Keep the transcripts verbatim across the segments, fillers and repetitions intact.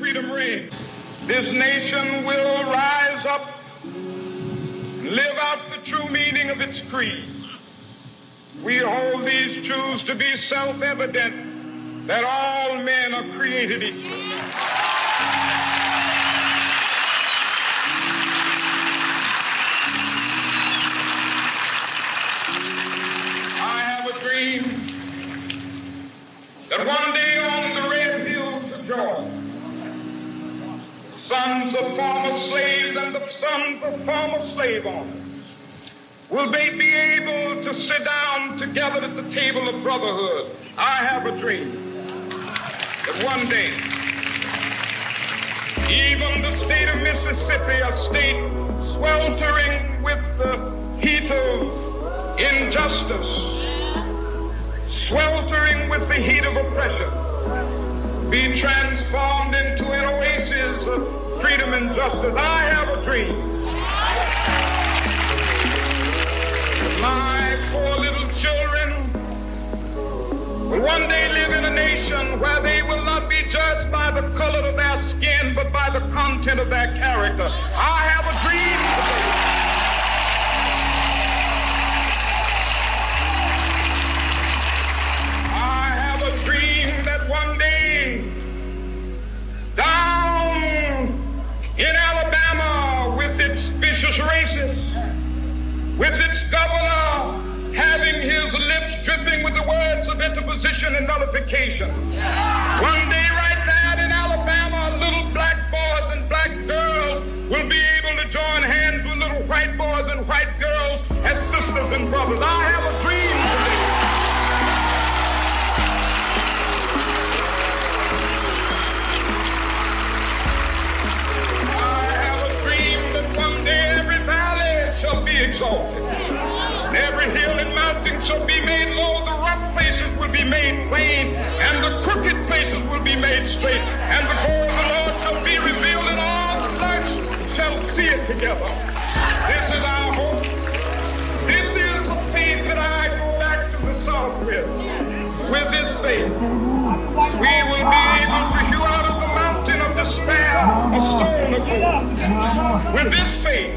freedom reigns. This nation will rise up, live out the true meaning of its creed. We hold these truths to be self-evident, that all men are created equal. I have a dream that one day on the red hills of Georgia, sons of former slaves and the sons of former slave owners will they be able to sit down together at the table of brotherhood. I have a dream that one day, even the state of Mississippi, a state sweltering with the heat of injustice, sweltering with the heat of oppression, be transformed into an oasis of freedom and justice. I have a dream. My poor little children will one day live in a nation where they will not be judged by the color of their skin, but by the content of their character. I have a dream today. I have a dream that one day, down in Alabama with its vicious racists, with its governor having his lips dripping with the words of interposition and nullification. Yeah. One day right now in Alabama, little black boys and black girls will be able to join hands with little white boys and white girls as sisters and brothers. I have a dream today. I have a dream that one day every valley shall be exalted. And every hill and mountain shall be made low. The rough places will be made plain, and the crooked places will be made straight. And the glory of the Lord shall be revealed, and all the saints shall see it together. This is our hope. This is a faith that I go back to the South with. With this faith, we will be able to hew out of the mountain of despair a stone of hope. With this faith,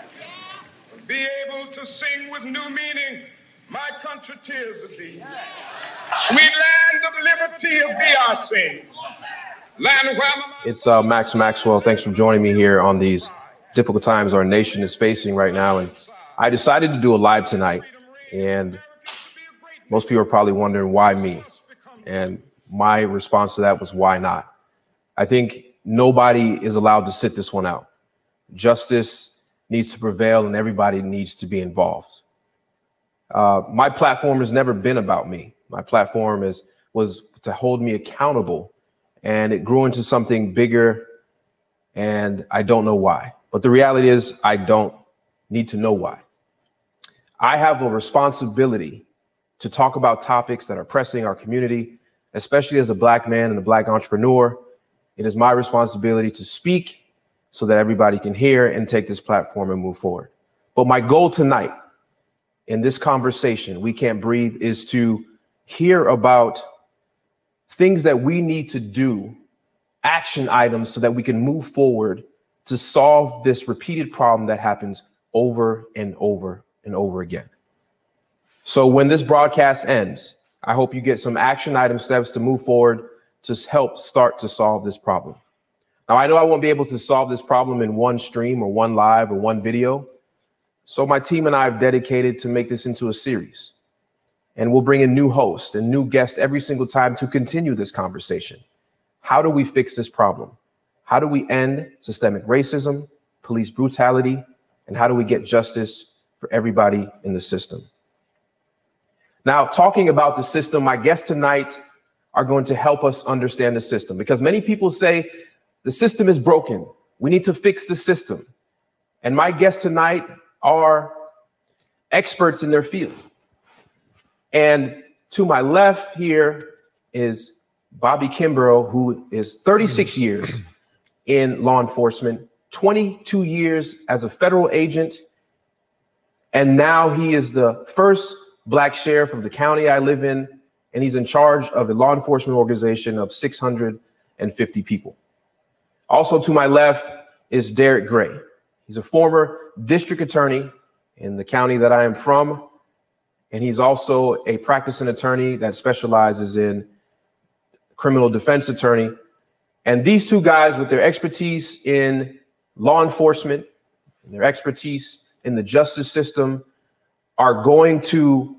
be able to sing with new meaning, my country tears of thee. Sweet land of liberty of thee I sing. Land where it's uh, Max Maxwell. Thanks for joining me here on these difficult times our nation is facing right now. And I decided to do a live tonight. And most people are probably wondering why me? And my response to that was why not? I think nobody is allowed to sit this one out. Justice needs to prevail and everybody needs to be involved. Uh, my platform has never been about me. My platform is was to hold me accountable, and it grew into something bigger, and I don't know why. But the reality is I don't need to know why. I have a responsibility to talk about topics that are pressing our community, especially as a black man and a black entrepreneur. It is my responsibility to speak so that everybody can hear and take this platform and move forward. But my goal tonight in this conversation, We Can't Breathe, is to hear about things that we need to do, action items, so that we can move forward to solve this repeated problem that happens over and over and over again. So when this broadcast ends, I hope you get some action item steps to move forward to help start to solve this problem. Now, I know I won't be able to solve this problem in one stream or one live or one video. So my team and I have dedicated to make this into a series. And we'll bring in new hosts and new guests every single time to continue this conversation. How do we fix this problem? How do we end systemic racism, police brutality, and how do we get justice for everybody in the system? Now, talking about the system, my guests tonight are going to help us understand the system, because many people say, The system is broken. We need to fix the system. And my guests tonight are experts in their field. And to my left here is Bobby Kimbrough, who is thirty-six years in law enforcement, twenty-two years as a federal agent, and now he is the first black sheriff of the county I live in, and he's in charge of a law enforcement organization of six hundred fifty people. Also to my left is Derek Gray. He's a former district attorney in the county that I am from, and he's also a practicing attorney that specializes in criminal defense attorney. And these two guys, with their expertise in law enforcement and their expertise in the justice system, are going to,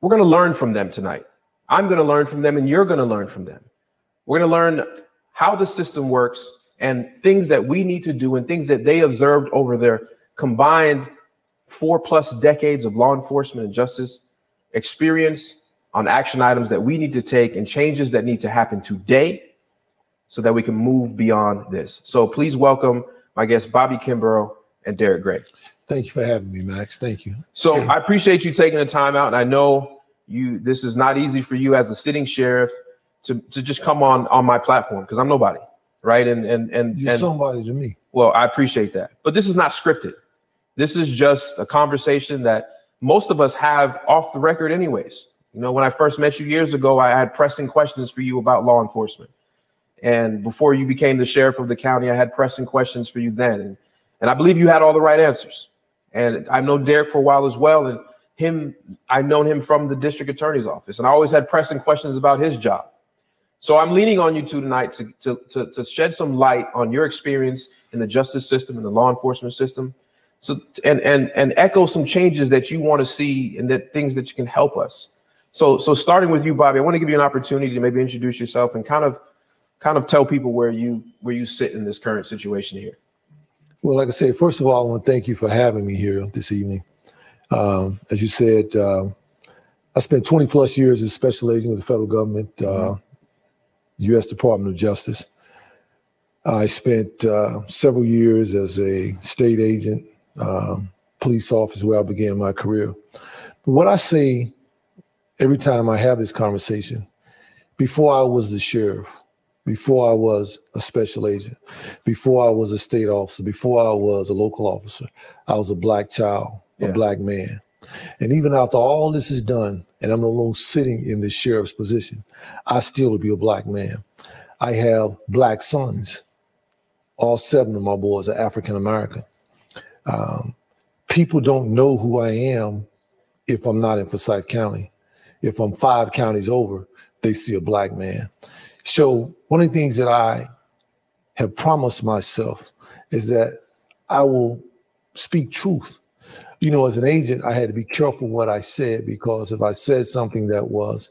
we're going to learn from them tonight. I'm going to learn from them, and you're going to learn from them. We're going to learn how the system works and things that we need to do and things that they observed over their combined four plus decades of law enforcement and justice experience on action items that we need to take and changes that need to happen today so that we can move beyond this. So please welcome my guests, Bobby Kimbrough and Derek Gray. Thank you for having me, Max. Thank you. So I appreciate you taking the time out. And I know you, this is not easy for you as a sitting sheriff to, to just come on, on my platform, because I'm nobody, right? And, and, and you're and, somebody to me. Well, I appreciate that. But this is not scripted. This is just a conversation that most of us have off the record anyways. You know, when I first met you years ago, I had pressing questions for you about law enforcement. And before you became the sheriff of the county, I had pressing questions for you then. And, and I believe you had all the right answers. And I've known Derek for a while as well. And him, I've known him from the district attorney's office. And I always had pressing questions about his job. So I'm leaning on you two tonight to, to, to, to shed some light on your experience in the justice system and the law enforcement system. So and, and, and echo some changes that you want to see and that things that you can help us. So, so starting with you, Bobby, I want to give you an opportunity to maybe introduce yourself and kind of, kind of tell people where you where you sit in this current situation here. Well, like I say, first of all, I want to thank you for having me here this evening. Um, as you said, uh, I spent twenty plus years as a special agent with the federal government, uh, U S Department of Justice. I spent uh, several years as a state agent, um, police officer, where I began my career. But what I say every time I have this conversation, before I was the sheriff, before I was a special agent, before I was a state officer, before I was a local officer, I was a black child, yeah. a black man. And even after all this is done, and I'm no longer sitting in the sheriff's position, I still will be a black man. I have black sons. All seven of my boys are African-American. Um, people don't know who I am if I'm not in Forsyth County. If I'm five counties over, they see a black man. So one of the things that I have promised myself is that I will speak truth. You know, as an agent, I had to be careful what I said, because if I said something that was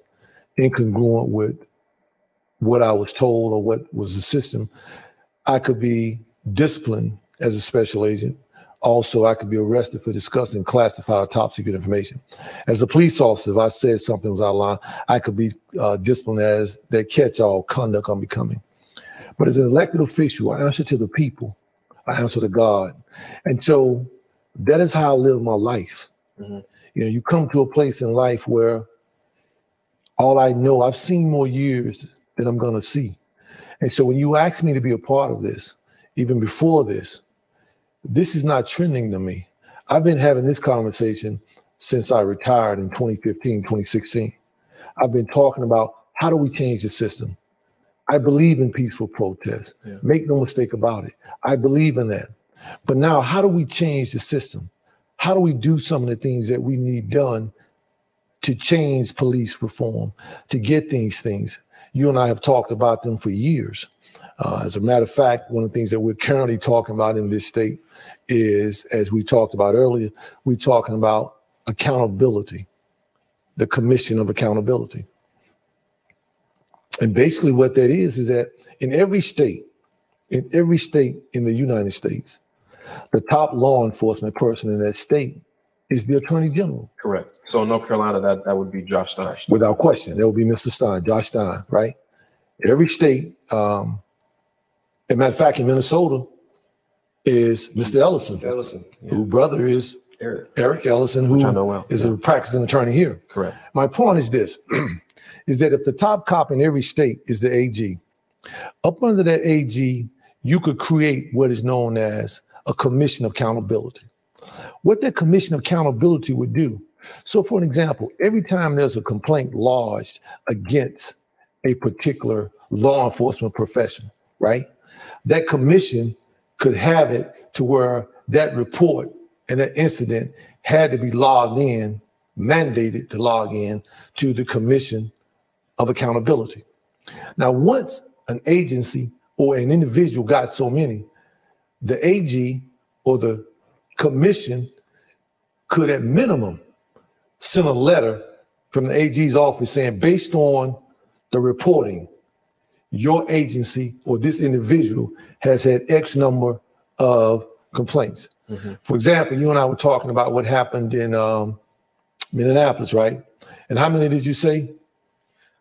incongruent with what I was told or what was the system, I could be disciplined as a special agent. Also, I could be arrested for discussing classified or top secret information. As a police officer, if I said something was out of line, I could be uh, disciplined as that catch-all conduct unbecoming. But as an elected official, I answer to the people. I answer to God. And so that is how I live my life. Mm-hmm. You know, you come to a place in life where all I know, I've seen more years than I'm going to see. And so when you asked me to be a part of this, even before this, this is not trending to me. I've been having this conversation since I retired in twenty fifteen, twenty sixteen. I've been talking about how do we change the system? I believe in peaceful protest. Yeah. Make no mistake about it. I believe in that. But now, how do we change the system? How do we do some of the things that we need done to change police reform, to get these things? You and I have talked about them for years. Uh, as a matter of fact, one of the things that we're currently talking about in this state is, as we talked about earlier, we're talking about accountability, the commission of accountability. And basically what that is, is that in every state, in every state in the United States, the top law enforcement person in that state is the attorney general. Correct. So in North Carolina, that, that would be Josh Stein. Without question, that would be Mister Stein, Josh Stein, right? Every state, um, a matter of fact, in Minnesota is Mister Ellison, Mister Ellison yeah. whose brother is Eric, Eric Ellison, who I know well. is yeah. a practicing attorney here. Correct. My point is this, is that if the top cop in every state is the A G, up under that A G, you could create what is known as a commission of accountability. What that commission of accountability would do, so for an example, every time there's a complaint lodged against a particular law enforcement profession, right? That commission could have it to where that report and that incident had to be logged in, mandated to log in to the commission of accountability. Now, once an agency or an individual got so many, the A G or the commission could at minimum send a letter from the A G's office saying, based on the reporting, your agency or this individual has had X number of complaints. Mm-hmm. For example, you and I were talking about what happened in um, Minneapolis, right? And how many did you say?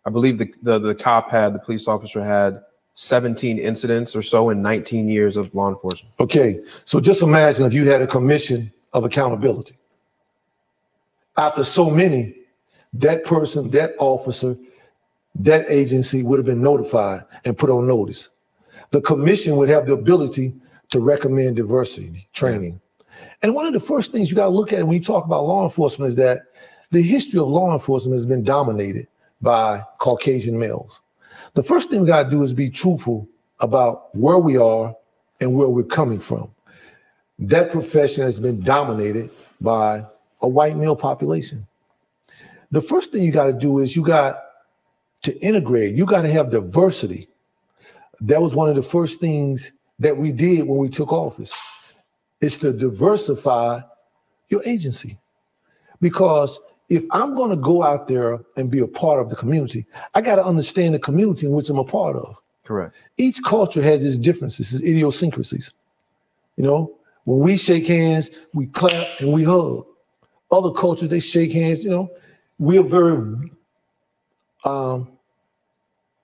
I believe the, the, the cop had, the police officer had seventeen incidents or so in nineteen years of law enforcement. Okay, so just imagine if you had a commission of accountability. After so many, that person, that officer, that agency would have been notified and put on notice. The commission would have the ability to recommend diversity training. And one of the first things you got to look at when you talk about law enforcement is that the history of law enforcement has been dominated by Caucasian males. The first thing we got to do is be truthful about where we are and where we're coming from. That profession has been dominated by a white male population. The first thing you got to do is you got to integrate. You got to have diversity. That was one of the first things that we did when we took office. It's to diversify your agency. Because if I'm going to go out there and be a part of the community, I got to understand the community in which I'm a part of. Correct. Each culture has its differences, its idiosyncrasies. You know, when we shake hands, we clap and we hug. Other cultures, they shake hands. You know, we're very, um,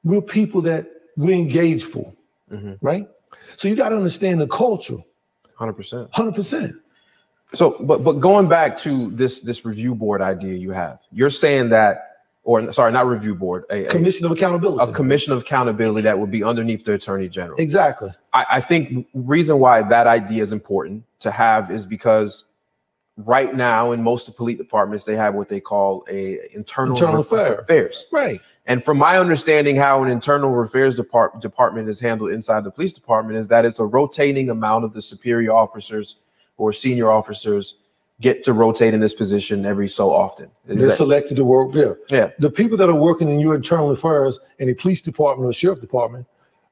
we're people that we engage for, mm-hmm. right? So you got to understand the culture. one hundred percent. one hundred percent. So, but but going back to this this review board idea you have, you're saying that, or sorry, not review board, a commission a, of accountability, a commission of accountability that would be underneath the attorney general. Exactly. I, I think reason why that idea is important to have is because right now in most of police departments, they have what they call a internal, internal affair. affairs. Right. And from my understanding, how an internal affairs depart, department is handled inside the police department is that it's a rotating amount of the superior officers or senior officers get to rotate in this position every so often. Is They're that, selected to work there. Yeah. The people that are working in your internal affairs in a police department or sheriff department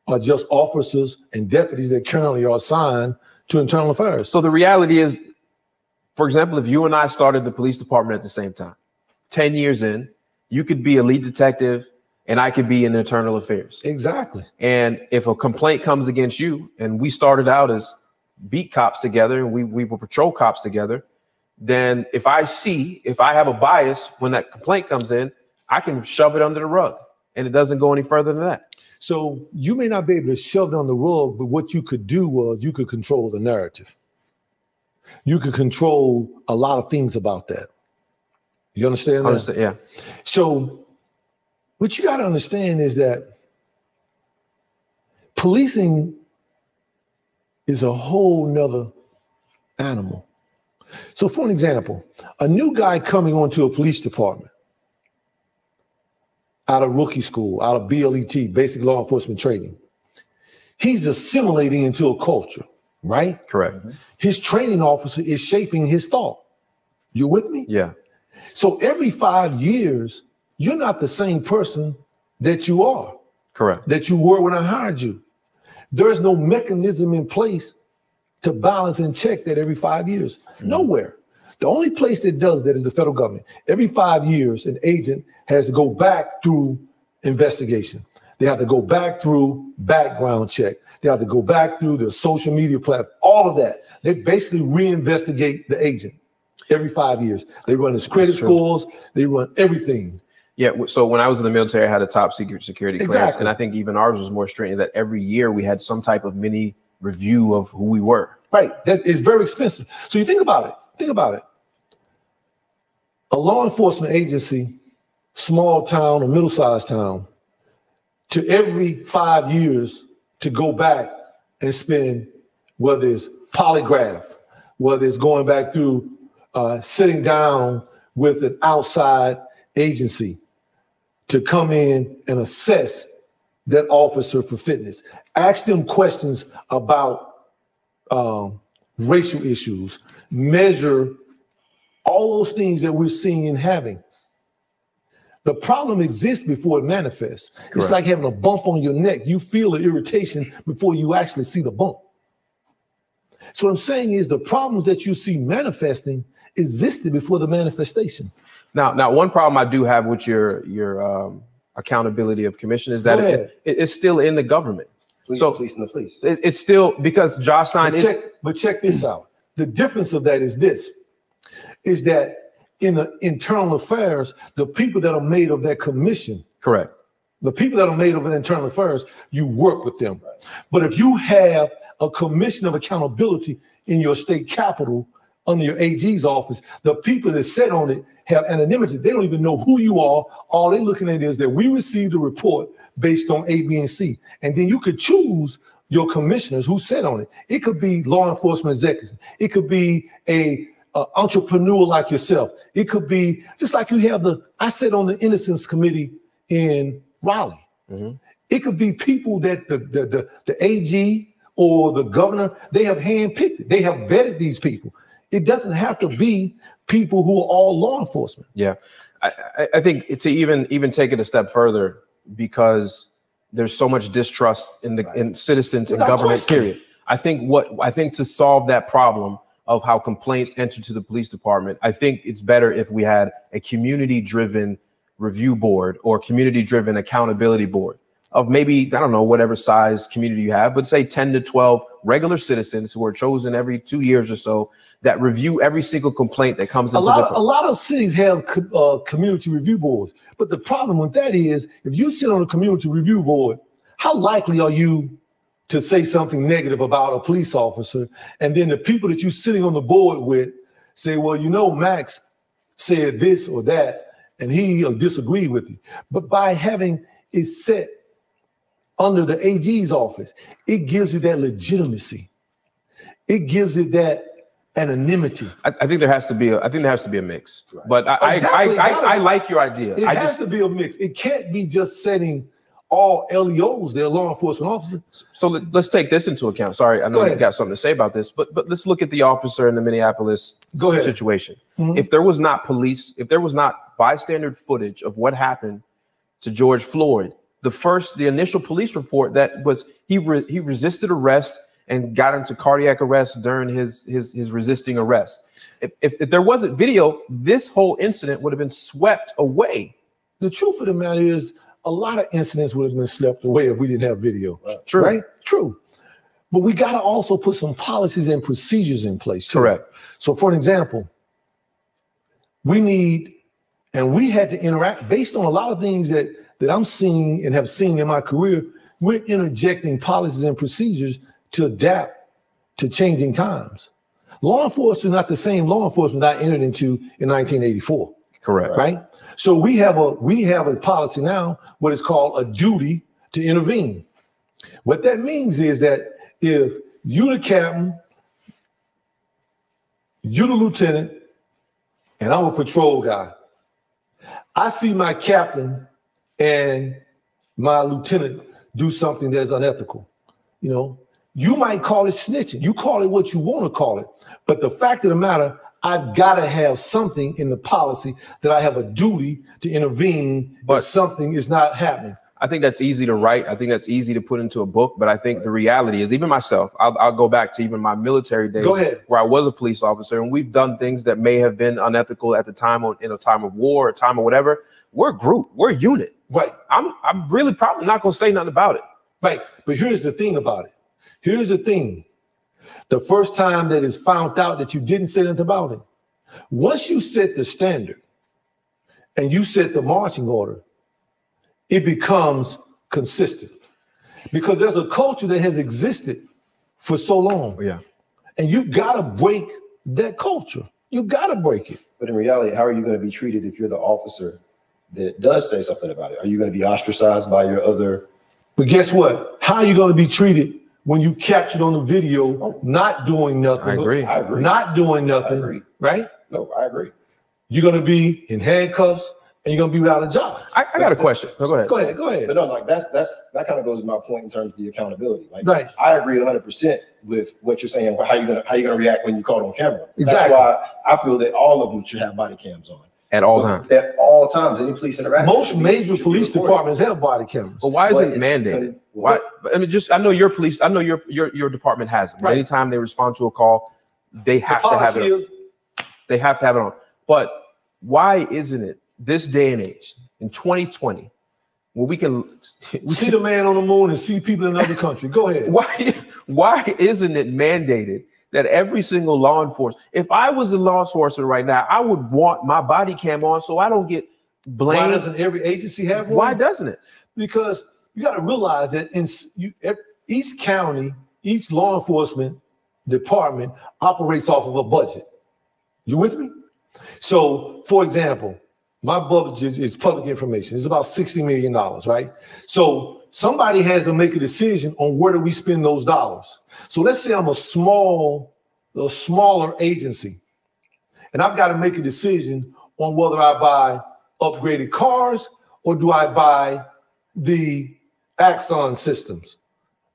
are just officers and deputies that currently are assigned to internal affairs. So the reality is, for example, if you and I started the police department at the same time, ten years in, you could be a lead detective and I could be in internal affairs. Exactly. And if a complaint comes against you and we started out as beat cops together and we, we will patrol cops together, then if I see, if I have a bias when that complaint comes in, I can shove it under the rug and it doesn't go any further than that. So you may not be able to shove it on the rug, but what you could do was you could control the narrative. You could control a lot of things about that. You understand that? Understand, yeah. So what you got to understand is that policing is a whole nother animal. So for an example, a new guy coming onto a police department out of rookie school, out of B L E T, basic law enforcement training, he's assimilating into a culture, right? Correct. Mm-hmm. His training officer is shaping his thought. You with me? Yeah. So every five years, you're not the same person that you are. Correct. That you were when I hired you. There is no mechanism in place to balance and check that every five years. Mm-hmm. Nowhere. The only place that does that is the federal government. Every five years, an agent has to go back through investigation. They have to go back through background check. They have to go back through their social media platform, all of that. They basically reinvestigate the agent every five years. They run his credit scores. They run everything. Yeah. So when I was in the military, I had a top secret security clearance. Exactly. And I think even ours was more stringent, that every year we had some type of mini review of who we were. Right. That is very expensive. So you think about it. Think about it. A law enforcement agency, small town or middle-sized town, to every five years to go back and spend, whether it's polygraph, whether it's going back through uh, sitting down with an outside agency to come in and assess that officer for fitness. Ask them questions about um, racial issues, measure all those things that we're seeing and having. The problem exists before it manifests. Correct. It's like having a bump on your neck. You feel the irritation before you actually see the bump. So what I'm saying is the problems that you see manifesting existed before the manifestation. Now, now one problem I do have with your your um, accountability of commission is that it, it, it's still in the government. Police, so police and the police. It, it's still because Josh Stein but is. Check, but check this out. The difference of that is this: is that in the internal affairs, the people that are made of that commission. Correct. The people that are made of an internal affairs, you work with them. Right. But if you have a commission of accountability in your state capital under your A G's office, the people that sit on it have anonymity. They don't even know who you are. All they're looking at is that we received a report based on A, B, and C. And then you could choose your commissioners who sit on it. It could be law enforcement executives. It could be a, a entrepreneur like yourself. It could be just like you have the, I sit on the Innocence Committee in Raleigh. Mm-hmm. It could be people that the, the, the, the A G or the governor, they have handpicked. They have vetted these people. It doesn't have to be people who are all law enforcement. Yeah, I, I think to even even take it a step further, because there's so much distrust in the in citizens and government, period. I think what I think to solve that problem of how complaints enter to the police department, I think it's better if we had a community-driven review board or community-driven accountability board of maybe, I don't know, whatever size community you have, but say ten to twelve regular citizens who are chosen every two years or so that review every single complaint that comes into the department. A lot of cities have uh, community review boards, but the problem with that is if you sit on a community review board, how likely are you to say something negative about a police officer? And then the people that you're sitting on the board with say, well, you know, Max said this or that, and he uh, disagreed with you. But by having it set under the A G's office, it gives you that legitimacy. It gives you that anonymity. I, I think there has to be. A, I think there has to be a mix. Right. But I, exactly. I, I, I, I like your idea. It I has just, to be a mix. It can't be just setting all L E Os, their law enforcement officers. So let, let's take this into account. Sorry, I know Go you ahead. got something to say about this, but but let's look at the officer in the Minneapolis Go situation. Mm-hmm. If there was not police, if there was not bystander footage of what happened to George Floyd. The first, the initial police report that was he re, he resisted arrest and got into cardiac arrest during his his his resisting arrest. If, if, if there wasn't video, this whole incident would have been swept away. The truth of the matter is, a lot of incidents would have been swept away if we didn't have video. Right. True, right? True. But we got to also put some policies and procedures in place. Too. Correct. So, for an example, we need, and we had to interact based on a lot of things that. that I'm seeing and have seen in my career, we're interjecting policies and procedures to adapt to changing times. Law enforcement is not the same law enforcement I entered into in nineteen eighty-four. Correct. Right? So we have a we have a policy now, what is called a duty to intervene. What that means is that if you're the captain, you're the lieutenant, and I'm a patrol guy, I see my captain and my lieutenant do something that is unethical. You know, you might call it snitching. You call it what you want to call it. But the fact of the matter, I've got to have something in the policy that I have a duty to intervene, but if something is not happening. I think that's easy to write. I think that's easy to put into a book. But I think the reality is, even myself, I'll, I'll go back to even my military days where I was a police officer, and we've done things that may have been unethical at the time, on, in a time of war or time or whatever. We're a group. We're a unit. Right. I'm I'm really probably not going to say nothing about it. Right. But here's the thing about it. Here's the thing. The first time that it's found out that you didn't say nothing about it, once you set the standard and you set the marching order, it becomes consistent. Because there's a culture that has existed for so long. Yeah. And you've got to break that culture. You've got to break it. But in reality, how are you going to be treated if you're the officer that does say something about it? Are you going to be ostracized by your other? But guess what? How are you going to be treated when you captured on the video not doing nothing? I agree. I agree. Not doing nothing. I agree. Right? No, I agree. You're going to be in handcuffs and you're going to be without a job. I, I got a question. No, go ahead. Go ahead. Go ahead. But no, like that's that's that kind of goes to my point in terms of the accountability. Like, right. I agree one hundred percent with what you're saying. How you gonna how you gonna react when you caught on camera? Exactly. That's why I feel that all of them should have body cams on. At all times. At all times, any police interaction. Most major police departments have body cameras. But why is it mandated? Why? I mean, just I know your police. I know your your your department has them. Right. Anytime they respond to a call, they have to have it on. They have to have it on. But why isn't it this day and age in twenty twenty, where we can we see the man on the moon and see people in another country? Go ahead. Why? Why isn't it mandated that every single law enforcement, if I was a law enforcement right now, I would want my body cam on so I don't get blamed. Why doesn't every agency have one? Why doesn't it? Because you got to realize that in you, each county, each law enforcement department operates off of a budget. You with me? So, for example, my budget is public information. It's about sixty million dollars, right? So somebody has to make a decision on where do we spend those dollars. So let's say I'm a small, a smaller agency, and I've got to make a decision on whether I buy upgraded cars or do I buy the Axon systems,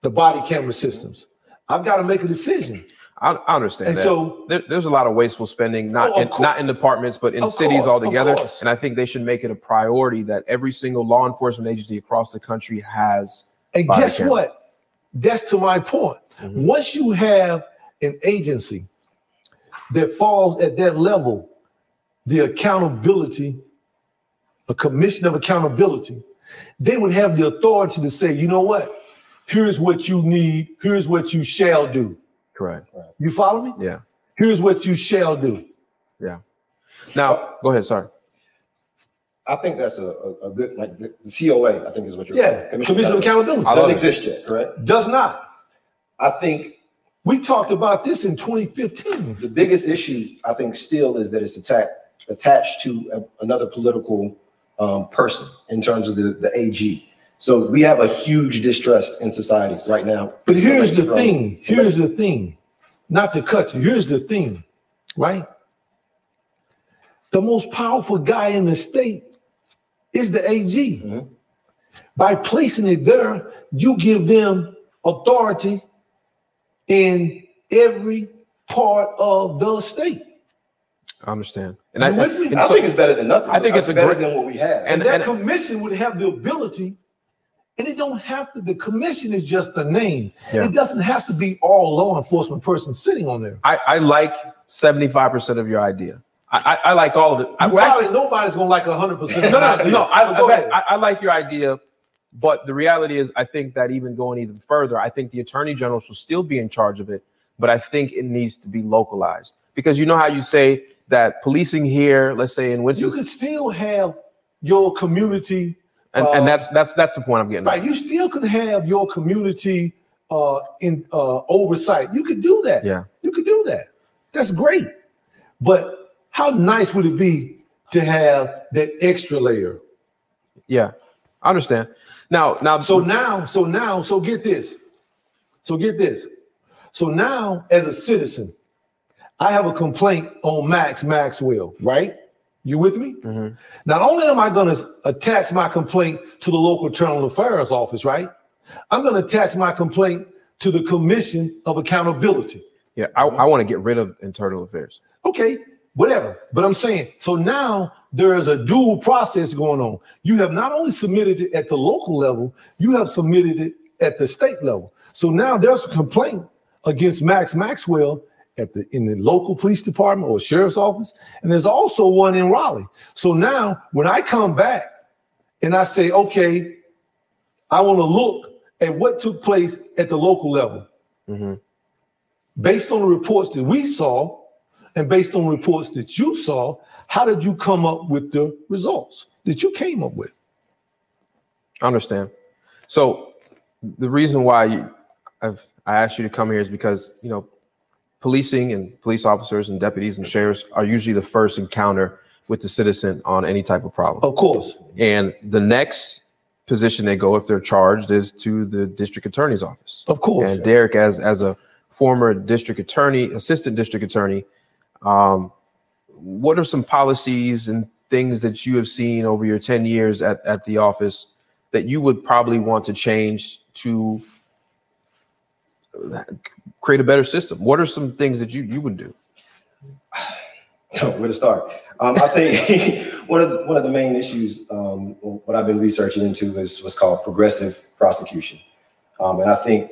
the body camera systems. I've got to make a decision. I, I understand and that. So there, there's a lot of wasteful spending, not oh, in, not in departments, but in cities altogether. And I think they should make it a priority that every single law enforcement agency across the country has. And guess camera. What? That's to my point. Mm-hmm. Once you have an agency that falls at that level, the accountability, a commission of accountability, they would have the authority to say, you know what? Here's what you need. Here's what you shall do. Right. You follow me? Yeah. Here's what you shall do. Yeah. Now, go ahead. Sorry. I think that's a, a, a good, like the C O A, I think is what you're yeah. calling. Commission, Commission of Accountability. Doesn't exist yet, correct? Does not. I think we talked about this in twenty fifteen. The biggest issue, I think, still is that it's attacked, attached to a, another political um, person in terms of the, the A G. So we have a huge distrust in society right now. But here's the thing. Here's the thing. Not to cut you. Here's the thing, right? The most powerful guy in the state is the A G. Mm-hmm. By placing it there, you give them authority in every part of the state. I understand. And I, with me? And I so, think it's better than nothing. I think it's, it's better great, than what we have. And, and that and, commission would have the ability. And it don't have to, the commission is just a name. Yeah. It doesn't have to be all law enforcement persons sitting on there. I, I like seventy-five percent of your idea. I, I, I like all of it. I, probably, actually, nobody's going to like one hundred percent. No, no, no. I, go ahead. I, I like your idea, but the reality is I think that even going even further, I think the attorney general should still be in charge of it, but I think it needs to be localized. Because you know how you say that policing here, let's say in Winston. You could still have your community. And, and that's that's that's the point I'm getting. Right, at. You still could have your community uh, in uh, oversight. You could do that. Yeah, you could do that. That's great. But how nice would it be to have that extra layer? Yeah, I understand. Now, now, so now, so now, so get this. So get this. So now, as a citizen, I have a complaint on Max Maxwell, right? You with me? Mm-hmm. Not only am I going to attach my complaint to the local internal affairs office, right? I'm going to attach my complaint to the Commission of Accountability. Yeah, I, I want to get rid of internal affairs. Okay, whatever. But I'm saying, so now there is a dual process going on. You have not only submitted it at the local level, you have submitted it at the state level. So now there's a complaint against Max Maxwell at the in the local police department or sheriff's office, and there's also one in Raleigh. So now when I come back and I say, okay, I want to look at what took place at the local level. Mm-hmm. Based on the reports that we saw, and based on reports that you saw, how did you come up with the results that you came up with? I understand. So the reason why you, I've, I asked you to come here is because, you know, policing and police officers and deputies and sheriffs are usually the first encounter with the citizen on any type of problem. Of course. And the next position they go, if they're charged, is to the district attorney's office. Of course. And Derek, as as a former district attorney, assistant district attorney, um, what are some policies and things that you have seen over your ten years at, at the office that you would probably want to change to create a better system? What are some things that you, you would do? Where to start? Um, I think one of the, one of the main issues, um, what I've been researching into, is what's called progressive prosecution. Um, and I think,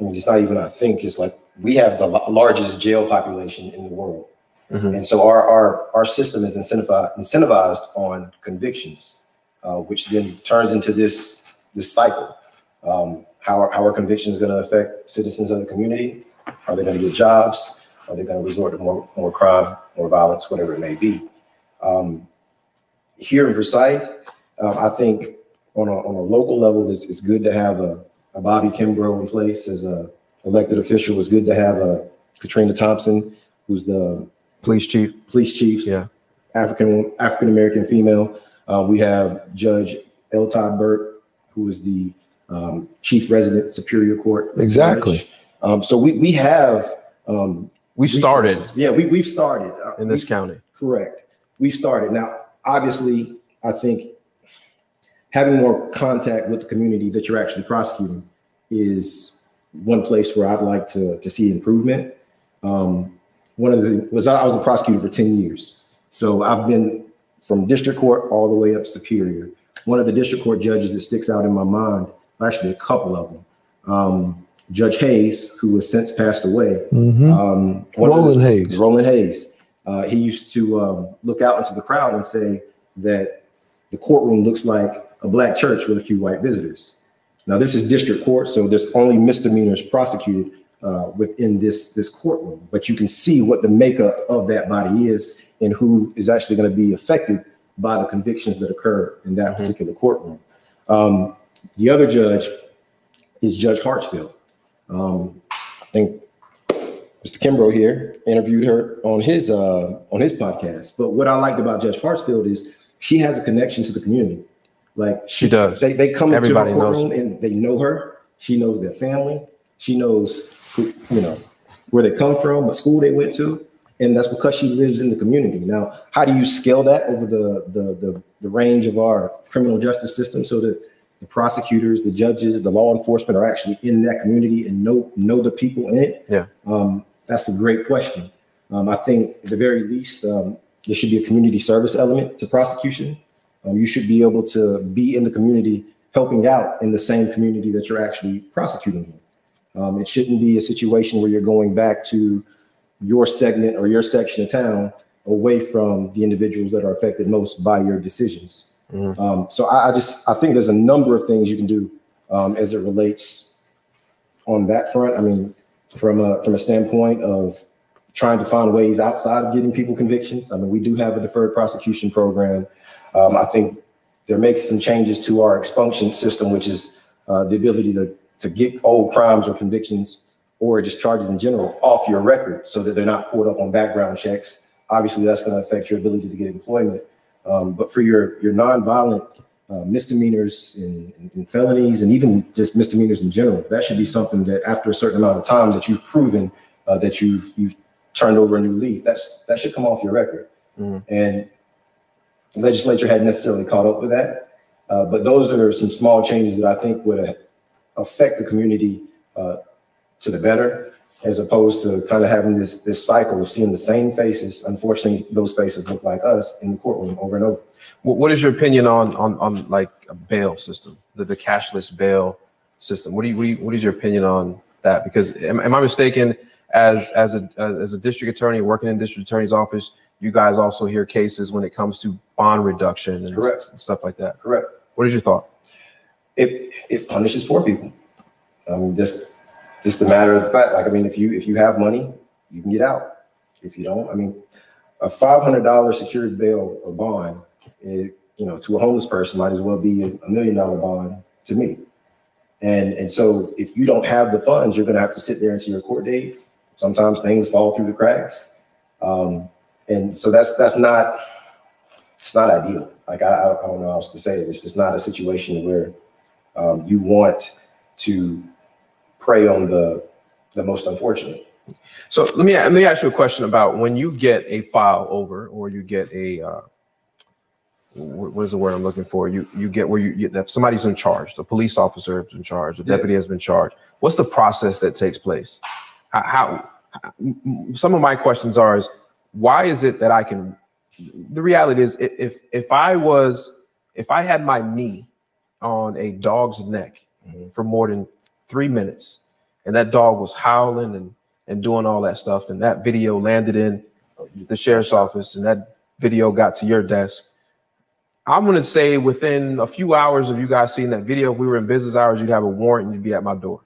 I mean, it's not even I think, it's like we have the largest jail population in the world. Mm-hmm. And so our, our, our system is incentivized, incentivized on convictions, uh, which then turns into this, this cycle. Um, how, are, how are convictions going to affect citizens of the community? Are they going to get jobs? Are they going to resort to more, more crime, more violence, whatever it may be? Um, here in Versailles, um, I think on a, on a local level, it's, it's good to have a, a Bobby Kimbrough in place as an elected official. It's good to have a Katrina Thompson, who's the police chief, police chief, yeah, African African-American female. Uh, we have Judge L. Todd Burke, who is the um, chief resident Superior Court. Exactly. Um, so we, we have... Um, We started. Yeah, we, we've started. In this we've, county. Correct. We've started. Now, obviously, I think having more contact with the community that you're actually prosecuting is one place where I'd like to, to see improvement. Um, one of the was I was a prosecutor for ten years. So I've been from district court all the way up superior. One of the district court judges that sticks out in my mind, actually a couple of them, um, Judge Hayes, who has since passed away. Mm-hmm. um, Roland the, Hayes. Roland Hayes. Uh, he used to um, look out into the crowd and say that the courtroom looks like a black church with a few white visitors. Now, this is district court, so there's only misdemeanors prosecuted uh, within this, this courtroom. But you can see what the makeup of that body is and who is actually going to be affected by the convictions that occur in that mm-hmm. particular courtroom. Um, the other judge is Judge Hartsfield. Um, I think Mister Kimbrough here interviewed her on his uh, on his podcast. But what I liked about Judge Hartsfield is she has a connection to the community. Like she, she does. They they come into her courtroom and they know her. She knows their family. She knows who, you know, where they come from, what school they went to, and that's because she lives in the community. Now, how do you scale that over the the the, the range of our criminal justice system so that the prosecutors, the judges, the law enforcement are actually in that community and know know the people in it? Yeah, um, that's a great question. Um, I think at the very least, um, there should be a community service element to prosecution. Um, you should be able to be in the community, helping out in the same community that you're actually prosecuting in. Um, it shouldn't be a situation where you're going back to your segment or your section of town away from the individuals that are affected most by your decisions. Mm-hmm. Um, so I, I just I think there's a number of things you can do um, as it relates on that front. I mean, from a from a standpoint of trying to find ways outside of getting people convictions. I mean, we do have a deferred prosecution program. Um, I think they're making some changes to our expunction system, which is uh, the ability to to get old crimes or convictions or just charges in general off your record so that they're not pulled up on background checks. Obviously, that's going to affect your ability to get employment. Um, but for your, your nonviolent uh, misdemeanors and, and, and felonies and even just misdemeanors in general, that should be something that after a certain amount of time that you've proven uh, that you've you've turned over a new leaf, that's that should come off your record. Mm. And the legislature hadn't necessarily caught up with that. Uh, but those are some small changes that I think would affect the community uh, to the better, as opposed to kind of having this this cycle of seeing the same faces. Unfortunately, those faces look like us in the courtroom over and over. What is your opinion on on on like a bail system, the, the cashless bail system? What do you, what do you, what is your opinion on that? Because am, am I mistaken? As as a as a district attorney working in district attorney's office, you guys also hear cases when it comes to bond reduction and correct. Stuff like that. Correct. What is your thought? It it punishes poor people. I mean, this. Just a matter of the fact, like, I mean, if you if you have money, you can get out. If you don't, I mean, a five hundred dollar secured bail or bond, it, you know, to a homeless person might as well be a million dollar bond to me. And, and so if you don't have the funds, you're going to have to sit there until your court date. Sometimes things fall through the cracks. Um, and so that's, that's not, it's not ideal. Like, I, I don't know how else to say it. It's just not a situation where um, you want to prey on the, the most unfortunate. So let me let me ask you a question about when you get a file over, or you get a uh, what is the word I'm looking for? You you get where you, you if somebody's in charge, the police officer is in charge, the deputy yeah. has been charged. What's the process that takes place? How, how, how some of my questions are is why is it that I can? The reality is if if I was if I had my knee on a dog's neck mm-hmm. for more than three minutes and that dog was howling and and doing all that stuff, and that video landed in the sheriff's office, and that video got to your desk, I'm gonna say within a few hours of you guys seeing that video, if we were in business hours, you'd have a warrant and you'd be at my door.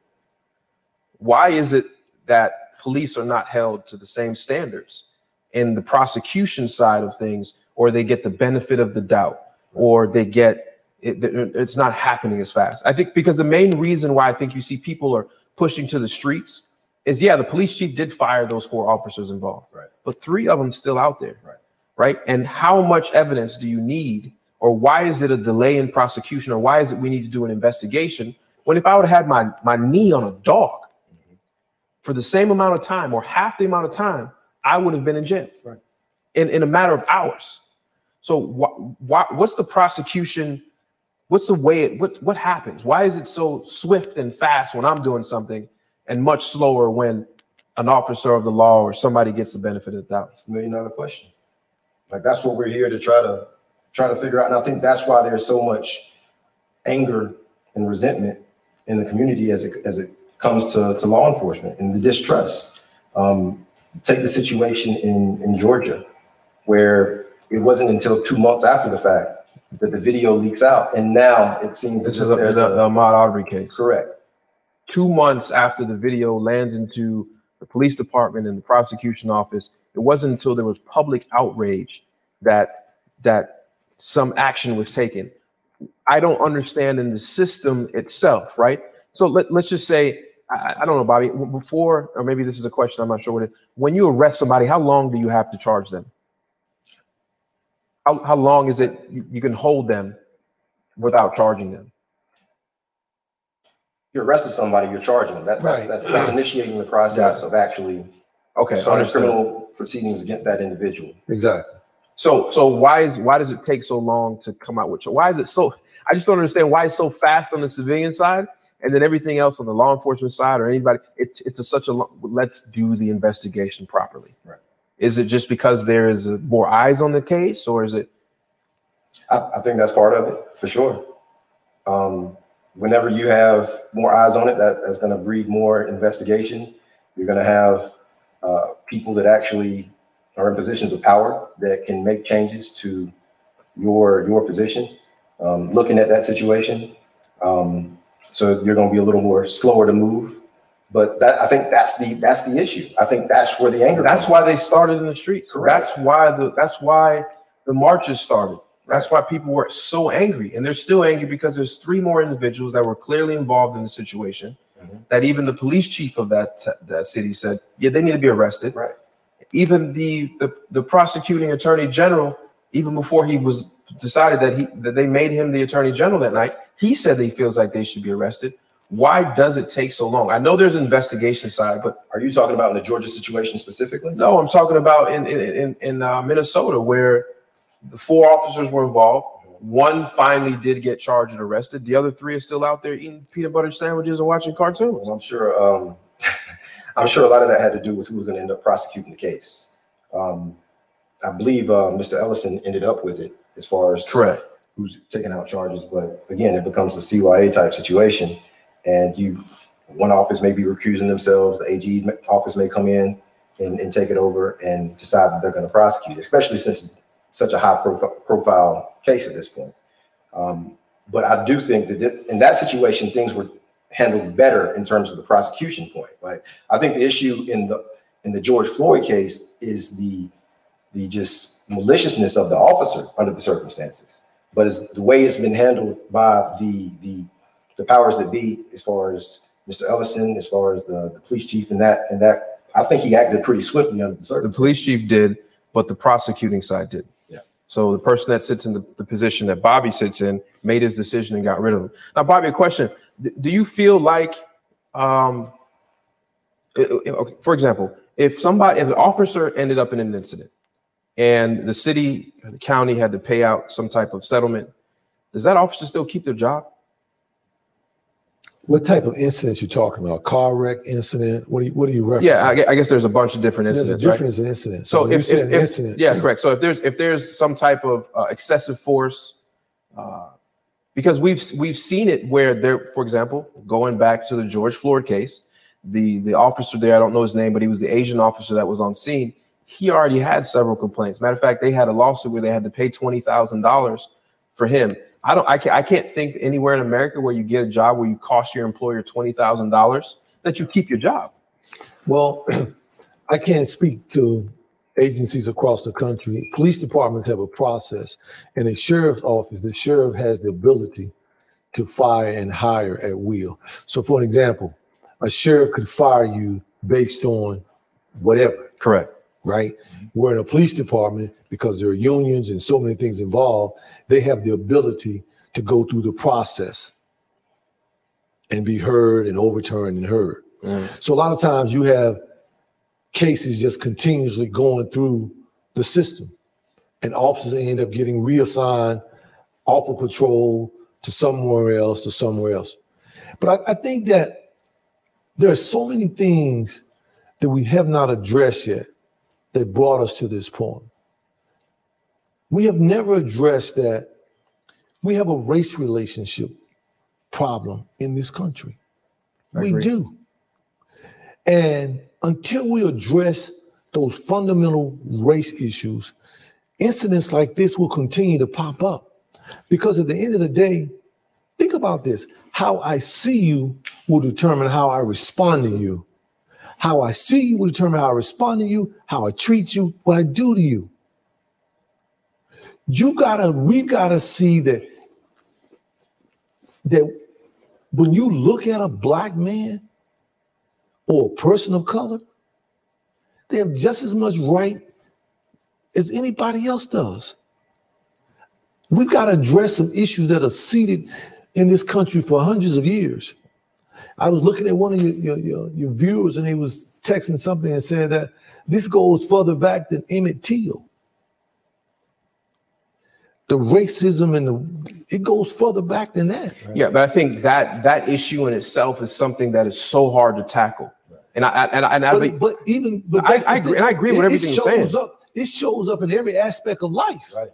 Why is it that police are not held to the same standards in the prosecution side of things, or they get the benefit of the doubt, or they get, it, it's not happening as fast? I think because the main reason why I think you see people are pushing to the streets is yeah, the police chief did fire those four officers involved, right? But three of them still out there, right? Right? And how much evidence do you need, or why is it a delay in prosecution, or why is it we need to do an investigation? When if I would have had my my knee on a dog mm-hmm. for the same amount of time or half the amount of time, I would have been in jail, right? In in a matter of hours. So wh wh what's the prosecution? What's the way it? What what happens? Why is it so swift and fast when I'm doing something, and much slower when an officer of the law or somebody gets the benefit of the doubt? It's a million dollar question. Like, that's what we're here to try to try to figure out. And I think that's why there's so much anger and resentment in the community as it, as it comes to, to law enforcement and the distrust. Um, take the situation in, in Georgia, where it wasn't until two months after the fact that the video leaks out. And now it seems this is the Ahmaud Arbery case. Correct. Two months after the video lands into the police department and the prosecution office, it wasn't until there was public outrage that that some action was taken. I don't understand in the system itself, right? So let, let's just say, I, I don't know, Bobby, before, or maybe this is a question, I'm not sure what it is. When you arrest somebody, how long do you have to charge them? How, how long is it you, you can hold them without charging them? You're arresting somebody, you're charging them. That, right. that's, that's, that's initiating the process of actually okay, starting criminal proceedings against that individual. Exactly. So, so why is why does it take so long to come out with? Why is it so? I just don't understand why it's so fast on the civilian side, and then everything else on the law enforcement side or anybody. It's it's a, such a let's do the investigation properly. Right. Is it just because there is a, more eyes on the case, or is it? I, I think that's part of it for sure. Um, Whenever you have more eyes on it, that, that's going to breed more investigation. You're going to have uh, people that actually are in positions of power that can make changes to your your position, um, looking at that situation. Um, so you're going to be a little more slower to move. But that, I think that's the that's the issue. I think that's where the anger. That's comes. Why they started in the streets. Correct. That's why the that's why the marches started. That's why people were so angry, and they're still angry because there's three more individuals that were clearly involved in the situation mm-hmm. that even the police chief of that, that city said, yeah, they need to be arrested. Right. Even the, the, the prosecuting attorney general, even before he was decided that he that they made him the attorney general that night, he said that he feels like they should be arrested. Why does it take so long? I know there's an investigation side, but are you talking about in the Georgia situation specifically? No, I'm talking about in, in, in, in uh, Minnesota, where the four officers were involved. One finally did get charged and arrested. The other three are still out there eating peanut butter sandwiches and watching cartoons. Well, I'm sure. Um, I'm sure a lot of that had to do with who was going to end up prosecuting the case. Um, I believe uh, Mister Ellison ended up with it as far as correct who's taking out charges. But again, it becomes a C Y A type situation, and you one office may be recusing themselves. The A G office may come in and, and take it over and decide that they're going to prosecute, especially since such a high profile, profile case at this point. Um, but I do think that th in that situation, things were handled better in terms of the prosecution point. Like, I think the issue in the in the George Floyd case is the the just maliciousness of the officer under the circumstances, but it's the way it's been handled by the the the powers that be, as far as Mister Ellison, as far as the, the police chief, and that and that I think he acted pretty swiftly under the circumstances. The police chief did, but the prosecuting side did. Yeah. So the person that sits in the, the position that Bobby sits in made his decision and got rid of him. Now, Bobby, a question: do you feel like, um, for example, if somebody, if an officer ended up in an incident, and the city or the county had to pay out some type of settlement, does that officer still keep their job? What type of incidents you're talking about? Car wreck incident? What do you, what are you referencing? Yeah, I, I guess there's a bunch of different incidents. There's a difference, right? In incidents. So, so if, if, an if incident, yeah, yeah, correct. So if there's if there's some type of uh, excessive force, uh, because we've we've seen it where there, for example, going back to the George Floyd case, the the officer there, I don't know his name, but he was the Asian officer that was on scene. He already had several complaints. Matter of fact, they had a lawsuit where they had to pay twenty thousand dollars for him. I don't, I can't, I can't think anywhere in America where you get a job where you cost your employer twenty thousand dollars that you keep your job. Well, I can't speak to agencies across the country. Police departments have a process, and a sheriff's office, the sheriff has the ability to fire and hire at will. So for an example, a sheriff could fire you based on whatever. Correct. Right? We're in a police department, because there are unions and so many things involved, they have the ability to go through the process and be heard and overturned and heard. Mm. So a lot of times you have cases just continuously going through the system, and officers end up getting reassigned off of patrol to somewhere else to somewhere else. But I, I think that there are so many things that we have not addressed yet that brought us to this point. We have never addressed that we have a race relationship problem in this country. I we agree. do. And until we address those fundamental race issues, incidents like this will continue to pop up. Because at the end of the day, think about this: how I see you will determine how I respond to you. How I see you will determine how I respond to you, how I treat you, what I do to you. You gotta, we gotta see that, that when you look at a black man or a person of color, they have just as much right as anybody else does. We've got to address some issues that are seated in this country for hundreds of years. I was looking at one of your, your, your, your viewers, and he was texting something and said that this goes further back than Emmett Till. The racism and the, it goes further back than that. Right. Yeah, but I think that that issue in itself is something that is so hard to tackle. Right. And I and I, and I but, but even but I, I agree, and I agree it, with everything you're saying. Up, it shows up in every aspect of life. Right.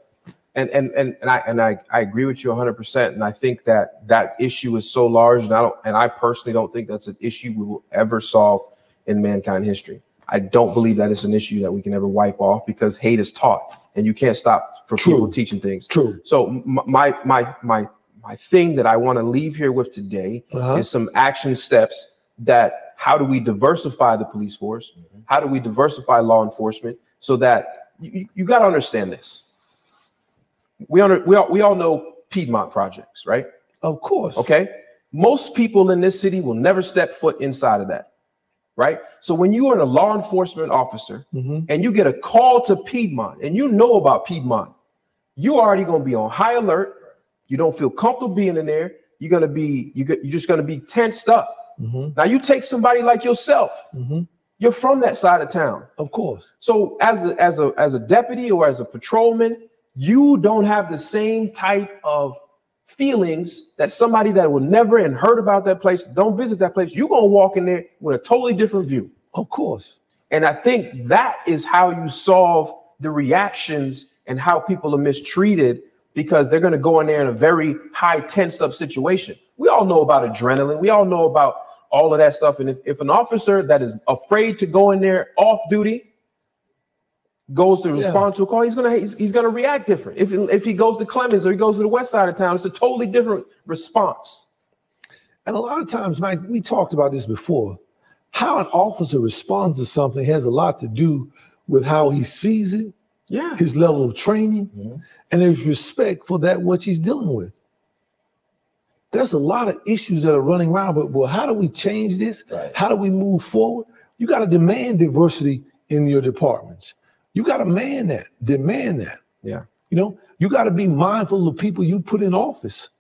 And and and and I and I, I agree with you one hundred percent. And I think that that issue is so large, and I don't and I personally don't think that's an issue we will ever solve in mankind history. I don't believe that it's an issue that we can ever wipe off, because hate is taught, and you can't stop for True. people teaching things. True. So my my my my thing that I want to leave here with today uh-huh. is some action steps that how do we diversify the police force? Mm-hmm. How do we diversify law enforcement so that you, you got to understand this? We all, we all we all know Piedmont projects, right? Of course. Okay. Most people in this city will never step foot inside of that, right? So when you are a law enforcement officer mm-hmm. and you get a call to Piedmont, and you know about Piedmont, you're already going to be on high alert. You don't feel comfortable being in there. You're going to be you you're just going to be tensed up. Mm-hmm. Now you take somebody like yourself. Mm-hmm. You're from that side of town, of course. So as a, as a as a deputy or as a patrolman, you don't have the same type of feelings that somebody that will never and heard about that place, don't visit that place. You're going to walk in there with a totally different view. Of course. And I think that is how you solve the reactions and how people are mistreated, because they're going to go in there in a very high, tensed up situation. We all know about adrenaline. We all know about all of that stuff. And if, if an officer that is afraid to go in there off duty goes to respond yeah. to a call, he's gonna he's, he's gonna react different. If if he goes to Clemens or he goes to the west side of town, it's a totally different response. And a lot of times, Mike, we talked about this before. how an officer responds to something has a lot to do with how he sees it, yeah, his level of training, yeah, and his respect for that which he's dealing with. There's a lot of issues that are running around, but well, how do we change this? Right. How do we move forward? You got to demand diversity in your departments. You got to man that, demand that. Yeah. You know, you got to be mindful of the people you put in office.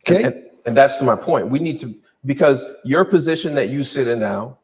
Okay. And, and that's my point. We need to, because your position that you sit in now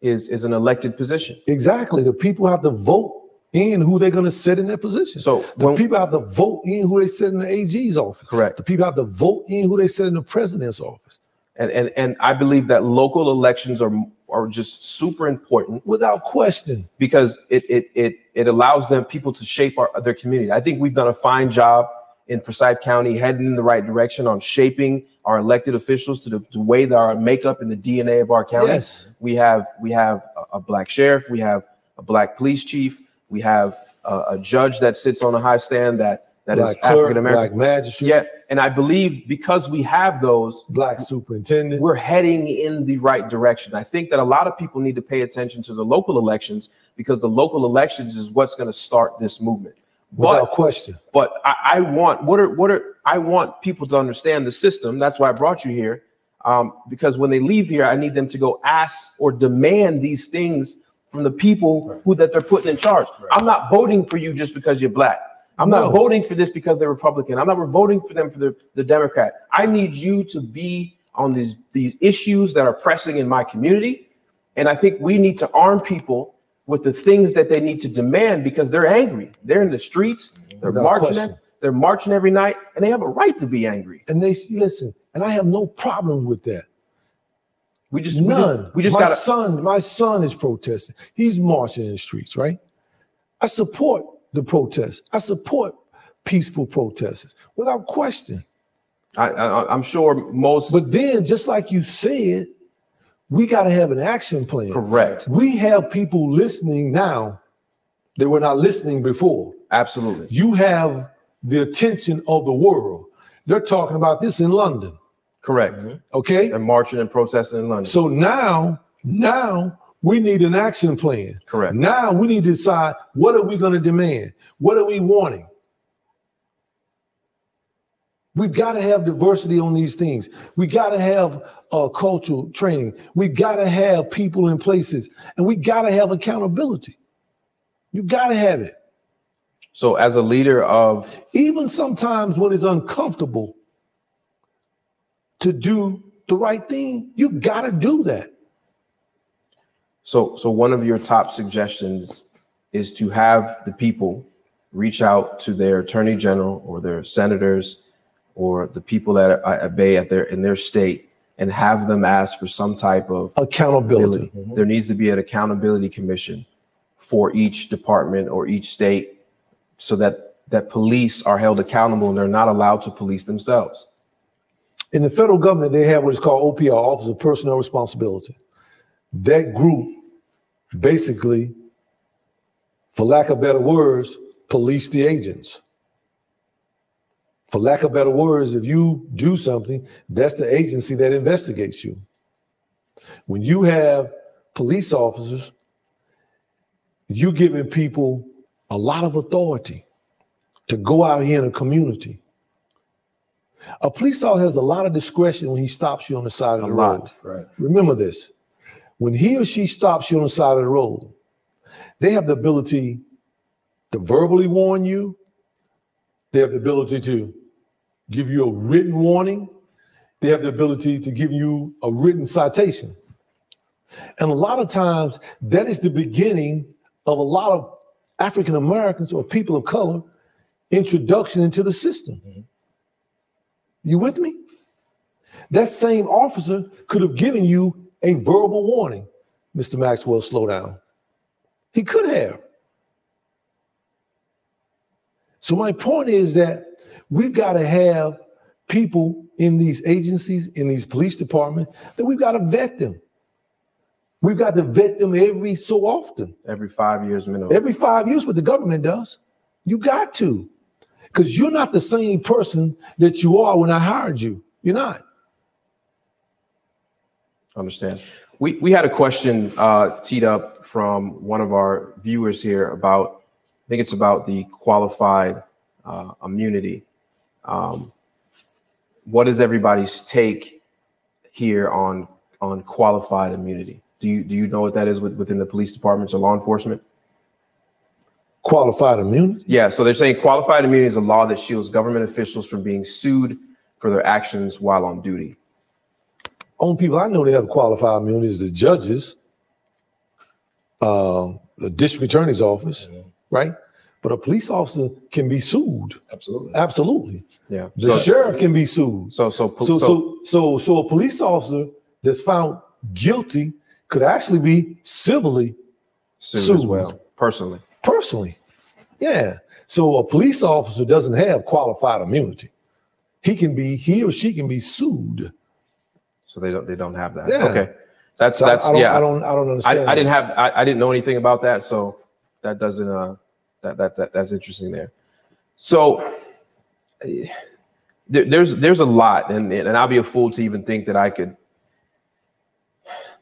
is, is an elected position. Exactly. The people have to vote in who they're going to sit in their position. So the when, people have to vote in who they sit in the A G's office. Correct. The people have to vote in who they sit in the president's office. And and and I believe that local elections are are just super important, without question, because it it it it allows them people to shape our, their community. I think we've done a fine job in Forsyth County, heading in the right direction on shaping our elected officials to the, the way that our makeup and the D N A of our county. Yes. We have we have a, a black sheriff, we have a black police chief. We have uh, a judge that sits on a high stand that, that black is African-American. Black magistrate. Yeah, and I believe because we have those, black superintendent, we're heading in the right direction. I think that a lot of people need to pay attention to the local elections, because the local elections is what's going to start this movement. Without but, question. But I, I want what are what are I want people to understand the system. That's why I brought you here, um, because when they leave here, I need them to go ask or demand these things from the people who that they're putting in charge. I'm not voting for you just because you're black. I'm no. not voting for this because they're Republican. I'm not voting for them for the, the Democrat. I need you to be on these, these issues that are pressing in my community. And I think we need to arm people with the things that they need to demand, because they're angry. They're in the streets, they're no marching, every, they're marching every night, and they have a right to be angry. And they listen, and I have no problem with that. We just none. We just, we just my gotta... son. My son is protesting. He's marching in the streets, right? I support the protests. I support peaceful protesters without question. I, I, I'm sure most. But then, just like you said, we got to have an action plan. Correct. We have people listening now that were not listening before. Absolutely. You have the attention of the world. They're talking about this in London. Correct. Mm-hmm. Okay. And marching and protesting in London. So now, now we need an action plan. Correct. Now we need to decide, what are we going to demand? What are we wanting? We've got to have diversity on these things. We got to have uh, cultural training. We got to have people in places, and we got to have accountability. You got to have it. So as a leader of, even sometimes what is uncomfortable, to do the right thing, you got to do that. So so one of your top suggestions is to have the people reach out to their attorney general or their senators or the people that are, obey at their in their state, and have them ask for some type of accountability. Mm-hmm. There needs to be an accountability commission for each department or each state, so that that police are held accountable and they're not allowed to police themselves. In the federal government, they have what is called O P R, Office of Personnel Responsibility. That group basically, for lack of better words, police the agents. For lack of better words, if you do something, that's the agency that investigates you. When you have police officers, you're giving people a lot of authority to go out here in a community. A police officer has a lot of discretion when he stops you on the side of the road. Right. Remember this. When he or she stops you on the side of the road, they have the ability to verbally warn you. They have the ability to give you a written warning. They have the ability to give you a written citation. And a lot of times, that is the beginning of a lot of African Americans or people of color introduction into the system. Mm-hmm. You with me? That same officer could have given you a verbal warning. Mister Maxwell, slow down. He could have. So my point is that we've got to have people in these agencies, in these police departments, that we've got to vet them. We've got to vet them every so often. Every five years minimum. Every five years, what the government does. You got to. Because you're not the same person that you are when I hired you. You're not. Understand. We, we had a question uh, teed up from one of our viewers here about, I think it's about the qualified uh, immunity. Um, what is everybody's take here on on qualified immunity? Do you do you know what that is with, within the police departments or law enforcement? Qualified immunity? Yeah, so they're saying qualified immunity is a law that shields government officials from being sued for their actions while on duty. Only people I know that have qualified immunity is the judges, uh, the district attorney's office, mm-hmm. right? But a police officer can be sued. Absolutely. Absolutely. Yeah. The so, sheriff can be sued. So so so, so so so so a police officer that's found guilty could actually be civilly sued, sued. as well, personally. Personally, yeah. So a police officer doesn't have qualified immunity. He can be, he or she can be sued. So they don't, they don't have that. Yeah. Okay, that's so that's I, I yeah. I don't, I don't understand. I, I didn't have, I, I didn't know anything about that. So that doesn't, uh, that that that that's interesting there. So uh, there, there's there's a lot, and and I'll be a fool to even think that I could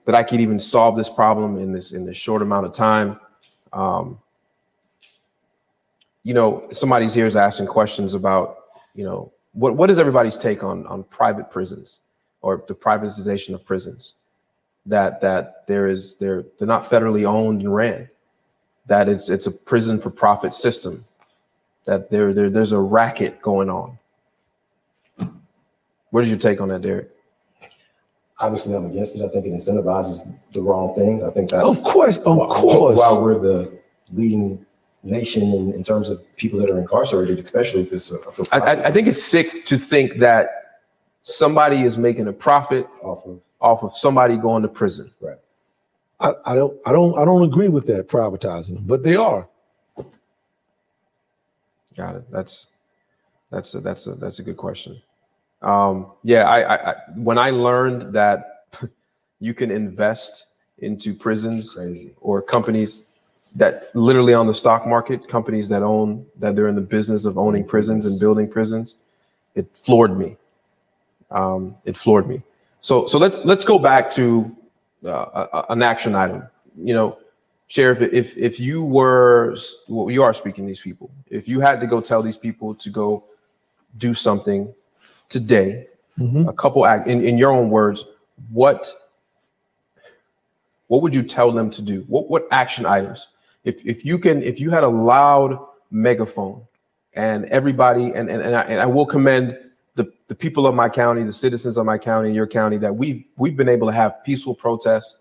that I could even solve this problem in this in this short amount of time. Um, You know, somebody's here is asking questions about, you know, what what is everybody's take on on private prisons or the privatization of prisons? That that there is they're they're not federally owned and ran. That it's it's a prison for profit system. That there there there's a racket going on. What is your take on that, Derek? Obviously, I'm against it. I think it incentivizes the wrong thing. I think that of course, of while, course, while we're the leading nation in, in terms of people that are incarcerated, especially if it's a, a I, I think it's sick to think that somebody is making a profit off of off of somebody going to prison. Right. I, I don't I don't I don't agree with that, privatizing them, but they are. Got it. That's that's a that's a that's a good question. Um, yeah, I, I, I when I learned that you can invest into prisons or companies that literally on the stock market, companies that own, that they're in the business of owning prisons and building prisons, it floored me. Um, it floored me. So, so let's let's go back to uh, a, an action item. You know, Sheriff, if if you were, well, you are speaking to these people. If you had to go tell these people to go do something today, mm-hmm. a couple act in, in your own words, what what would you tell them to do? What what action items? If if you can, if you had a loud megaphone and everybody, and and, and, I, and I will commend the, the people of my county, the citizens of my county, your county, that we've, we've been able to have peaceful protests.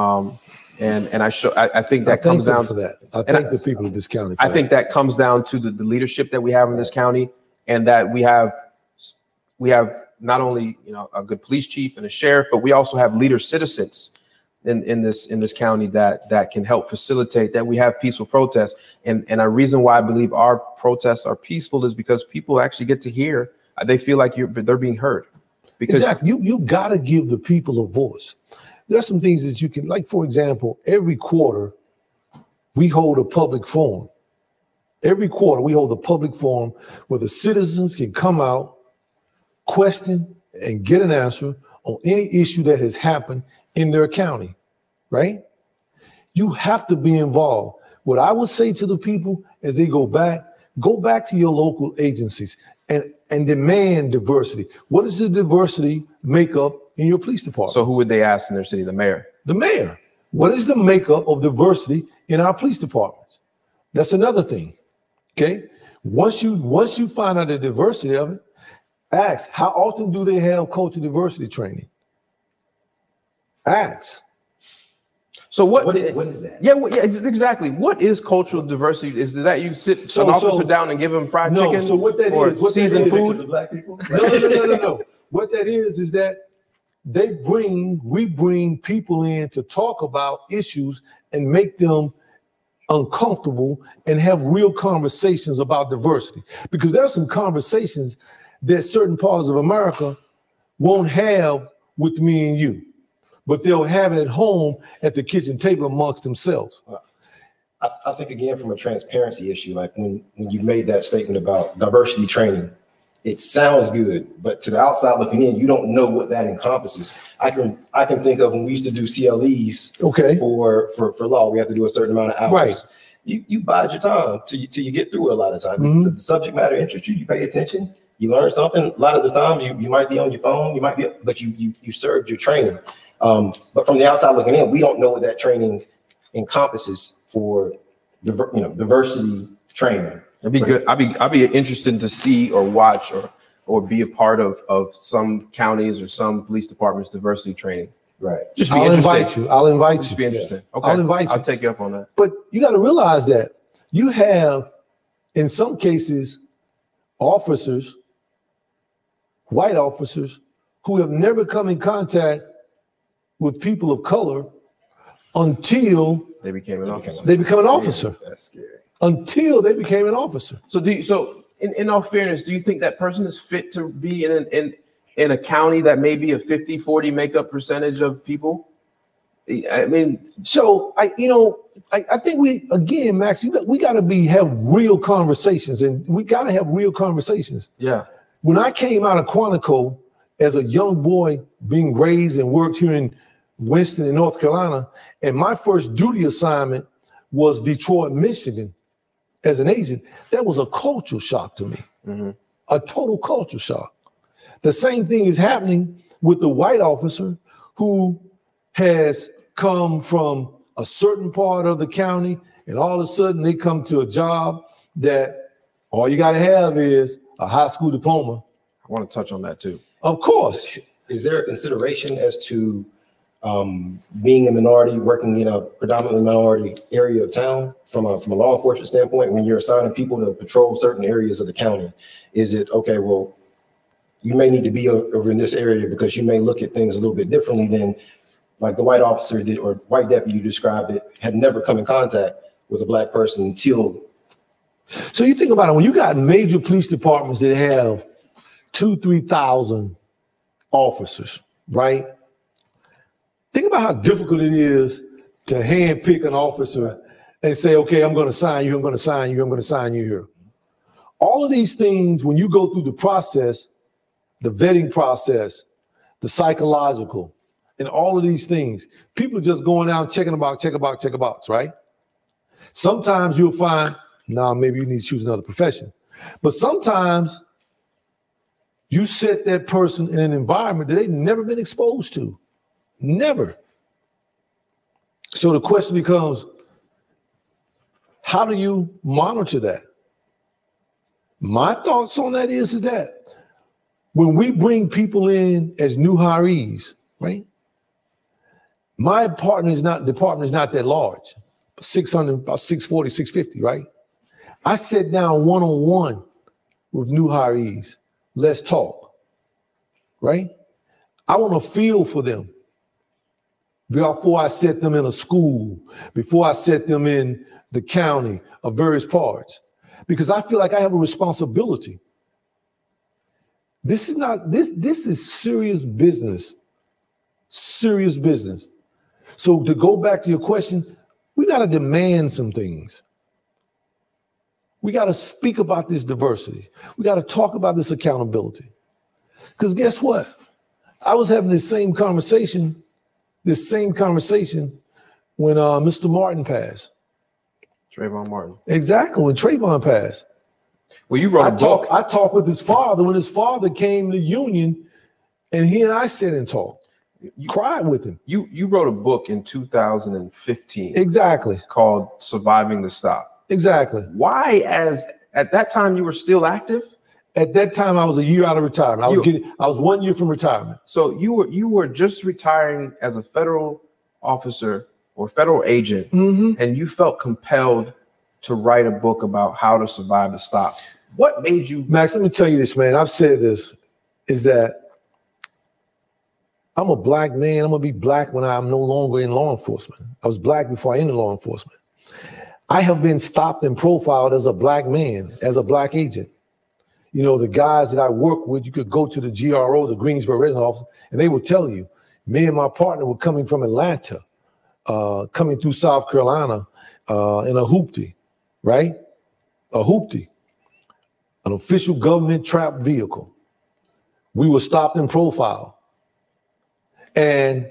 Um, and and I, show, I, I think that I comes down to that. I thank I, the people of this county. I that. think that comes down to the, the leadership that we have in this county, and that we have, we have not only, you know, a good police chief and a sheriff, but we also have leader citizens In, in this in this county that that can help facilitate that we have peaceful protests. And and a reason why I believe our protests are peaceful is because people actually get to hear. They feel like you're they're being heard. Because exactly. you you got to give the people a voice. There's some things that you can, like, for example, every quarter we hold a public forum. Every quarter we hold a public forum where the citizens can come out, question, and get an answer on any issue that has happened in their county, right? You have to be involved. What I would say to the people as they go back, go back to your local agencies and, and demand diversity. What is the diversity makeup in your police department? So who would they ask in their city? The mayor? The mayor. What is the makeup of diversity in our police departments? That's another thing, okay? Once you, once you find out the diversity of it, ask, how often do they have cultural diversity training? Acts. So what? What is, what is that? Yeah, well, yeah, exactly. What is cultural diversity? Is that you sit so, an officer so, down and give him fried no, chicken? So what that or is? What seasoned food? Of black people? No, no, no, no, no, no. What that is is that they bring, we bring people in to talk about issues and make them uncomfortable and have real conversations about diversity. Because there are some conversations that certain parts of America won't have with me and you, but they'll have it at home at the kitchen table amongst themselves. I, I think, again, from a transparency issue, like when, when you made that statement about diversity training, It sounds good, but to the outside looking in, you don't know what that encompasses. I can I can think of when we used to do C L Es okay. for, for, for law, we have to do a certain amount of hours. Right. You you bide your time till you, till you get through it a lot of times. Mm-hmm. So the subject matter interests you, you pay attention, you learn something. A lot of the times you, you might be on your phone, you might be, but you you, you served your training. Um, but from the outside looking in, we don't know what that training encompasses for diver, you know, diversity training. It'd be good. I'd be I'd be interested to see or watch or or be a part of of some counties or some police departments diversity training. Right. Just be I'll invite you. I'll invite Just you. Just be interested. Yeah. Okay. I'll invite you. I'll take you up on that. But you got to realize that you have, in some cases, officers, white officers, who have never come in contact with people of color until they became an officer. They become an officer. That's scary. Until they became an officer. So, do you, so in, in all fairness, do you think that person is fit to be in an, in in a county that may be a fifty forty makeup percentage of people? I mean, so I, you know, I, I think we again, Max, you got, we got to be have real conversations, and we got to have real conversations. Yeah. When I came out of Quantico as a young boy, being raised and worked here in Winston, in North Carolina, and my first duty assignment was Detroit, Michigan. As an agent, that was a culture shock to me, mm-hmm. a total culture shock. The same thing is happening with the white officer who has come from a certain part of the county, and all of a sudden they come to a job that all you got to have is a high school diploma. I want to touch on that too. Of course. Is there a consideration as to Um, being a minority, working in a predominantly minority area of town from a from a law enforcement standpoint, when you're assigning people to patrol certain areas of the county, is it, okay, well, you may need to be over in this area because you may look at things a little bit differently than like the white officer did, or white deputy you described that had never come in contact with a black person until. So you think about it, when you got major police departments that have two, three thousand officers, right? Think about how difficult it is to handpick an officer and say, okay, I'm going to sign you, I'm going to sign you, I'm going to sign you here. All of these things, when you go through the process, the vetting process, the psychological, and all of these things, people are just going out, checking a box, check a box, check a box, right? Sometimes you'll find, nah, maybe you need to choose another profession. But sometimes you set that person in an environment that they've never been exposed to. Never. So the question becomes, how do you monitor that? My thoughts on that is, is that when we bring people in as new hirees, right? My partner is not, department is not that large, six hundred, about six forty, six fifty, right? I sit down one-on-one with new hirees. Let's talk, right? I want to feel for them. Before I set them in a school, before I set them in the county of various parts, because I feel like I have a responsibility. This is not, this, this is serious business, serious business. So to go back to your question, we got to demand some things. We got to speak about this diversity. We got to talk about this accountability. Because guess what? I was having this same conversation This same conversation when uh, Mister Martin passed. Trayvon Martin. Exactly, when Trayvon passed. Well, you wrote I a book. Talk, I talked with his father when his father came to Union, and he and I sat and talked. You cried with him. You you wrote a book in two thousand fifteen. Exactly. Called Surviving the Stop. Exactly. Why, as at that time you were still active? At that time, I was a year out of retirement. I was getting, I was one year from retirement. So you were you were just retiring as a federal officer or federal agent, mm-hmm. and you felt compelled to write a book about how to survive the stop. What made you, Max? Let me tell you this, man. I've said this, is that I'm a black man. I'm gonna be black when I'm no longer in law enforcement. I was black before I entered law enforcement. I have been stopped and profiled as a black man, as a black agent. You know, the guys that I work with, you could go to the G R O, the Greensboro Resident Office, and they would tell you, me and my partner were coming from Atlanta, uh, coming through South Carolina uh, in a hoopty, right? A hoopty. an official government trap vehicle, we were stopped and profiled. And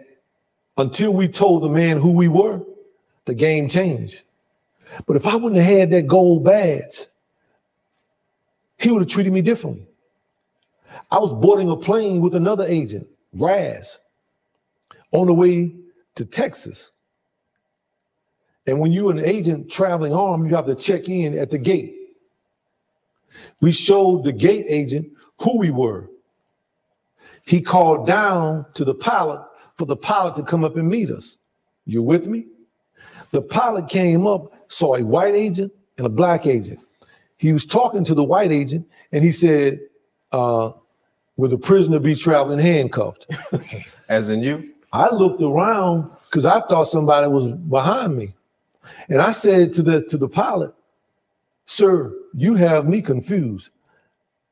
until we told the man who we were, the game changed. But if I wouldn't have had that gold badge, he would have treated me differently. I was boarding a plane with another agent, Raz, on the way to Texas. And when you're an agent traveling armed, you have to check in at the gate. We showed the gate agent who we were. He called down to the pilot for the pilot to come up and meet us. You with me? The pilot came up, saw a white agent and a black agent. He was talking to the white agent and he said, uh, will the prisoner be traveling handcuffed? As in you? I looked around because I thought somebody was behind me. And I said to the, to the pilot, sir, you have me confused.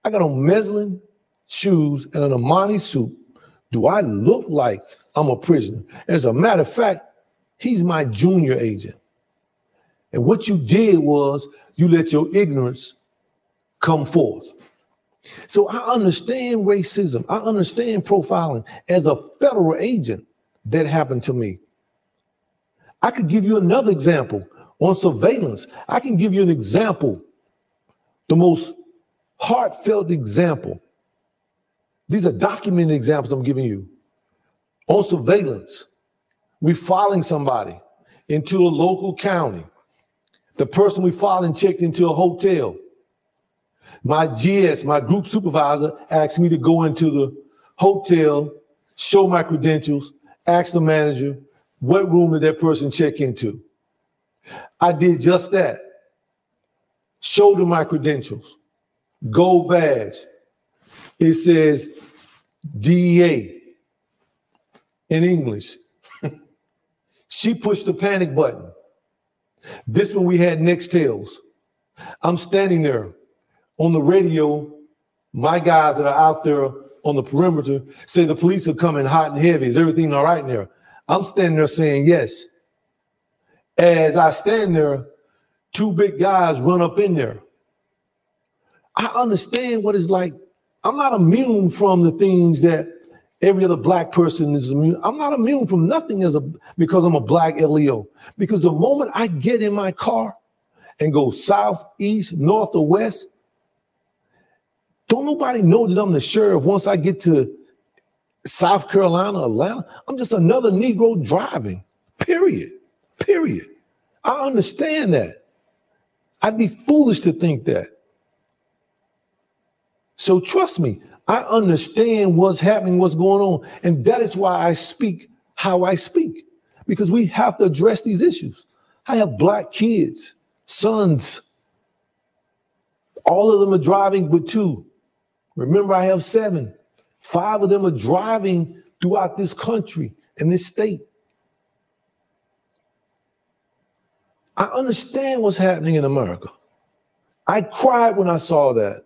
I got on Meslin shoes and an Armani suit. Do I look like I'm a prisoner? As a matter of fact, he's my junior agent. And what you did was you let your ignorance come forth. So I understand racism. I understand profiling. As a federal agent, that happened to me. I could give you another example on surveillance. I can give you an example, the most heartfelt example. These are documented examples I'm giving you. On surveillance, we're following somebody into a local county. The person we followed and checked into a hotel. My G S, my group supervisor, asked me to go into the hotel, show my credentials, ask the manager, what room did that person check into? I did just that. Showed them my credentials. Gold badge. It says D E A in English. She pushed the panic button. This one we had Nextels. I'm standing there on the radio. My guys that are out there on the perimeter say the police are coming hot and heavy. Is everything all right in there? I'm standing there saying yes. As I stand there, two big guys run up in there. I understand what it's like. I'm not immune from the things that every other black person is immune. I'm not immune from nothing as a because I'm a black L E O. Because the moment I get in my car and go south, east, north, or west, don't nobody know that I'm the sheriff. Once I get to South Carolina, Atlanta, I'm just another Negro driving, period, period. I understand that. I'd be foolish to think that. So trust me, I understand what's happening, what's going on. And that is why I speak how I speak, because we have to address these issues. I have black kids, sons. All of them are driving but two. Remember, I have seven. Five of them are driving throughout this country and this state. I understand what's happening in America. I cried when I saw that.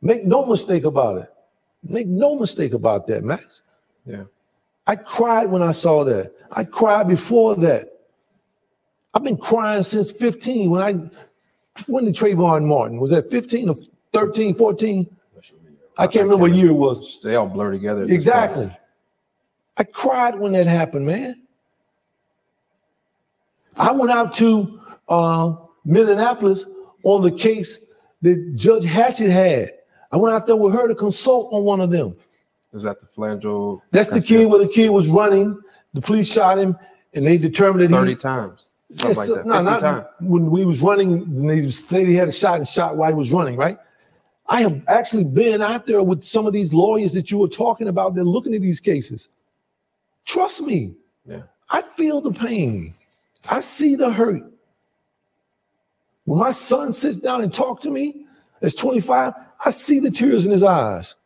Make no mistake about it. Make no mistake about that, Max. Yeah. I cried when I saw that. I cried before that. I've been crying since fifteen. When I, when did Trayvon Martin? Was that fifteen or thirteen, fourteen? I, I can't remember what year it was. They all blur together. Exactly. I cried when that happened, man. I went out to uh, Minneapolis on the case that Judge Hatchett had. I went out there with her to consult on one of them. Is that the flagrant? That's the kid where the kid was running. The police shot him, and they determined that thirty he, times. Something yes, like that. No, not times. When we was running. They said he had a shot and shot while he was running. Right. I have actually been out there with some of these lawyers that you were talking about. They're looking at these cases. Trust me. Yeah. I feel the pain. I see the hurt. When my son sits down and talks to me, as twenty-five. I see the tears in his eyes.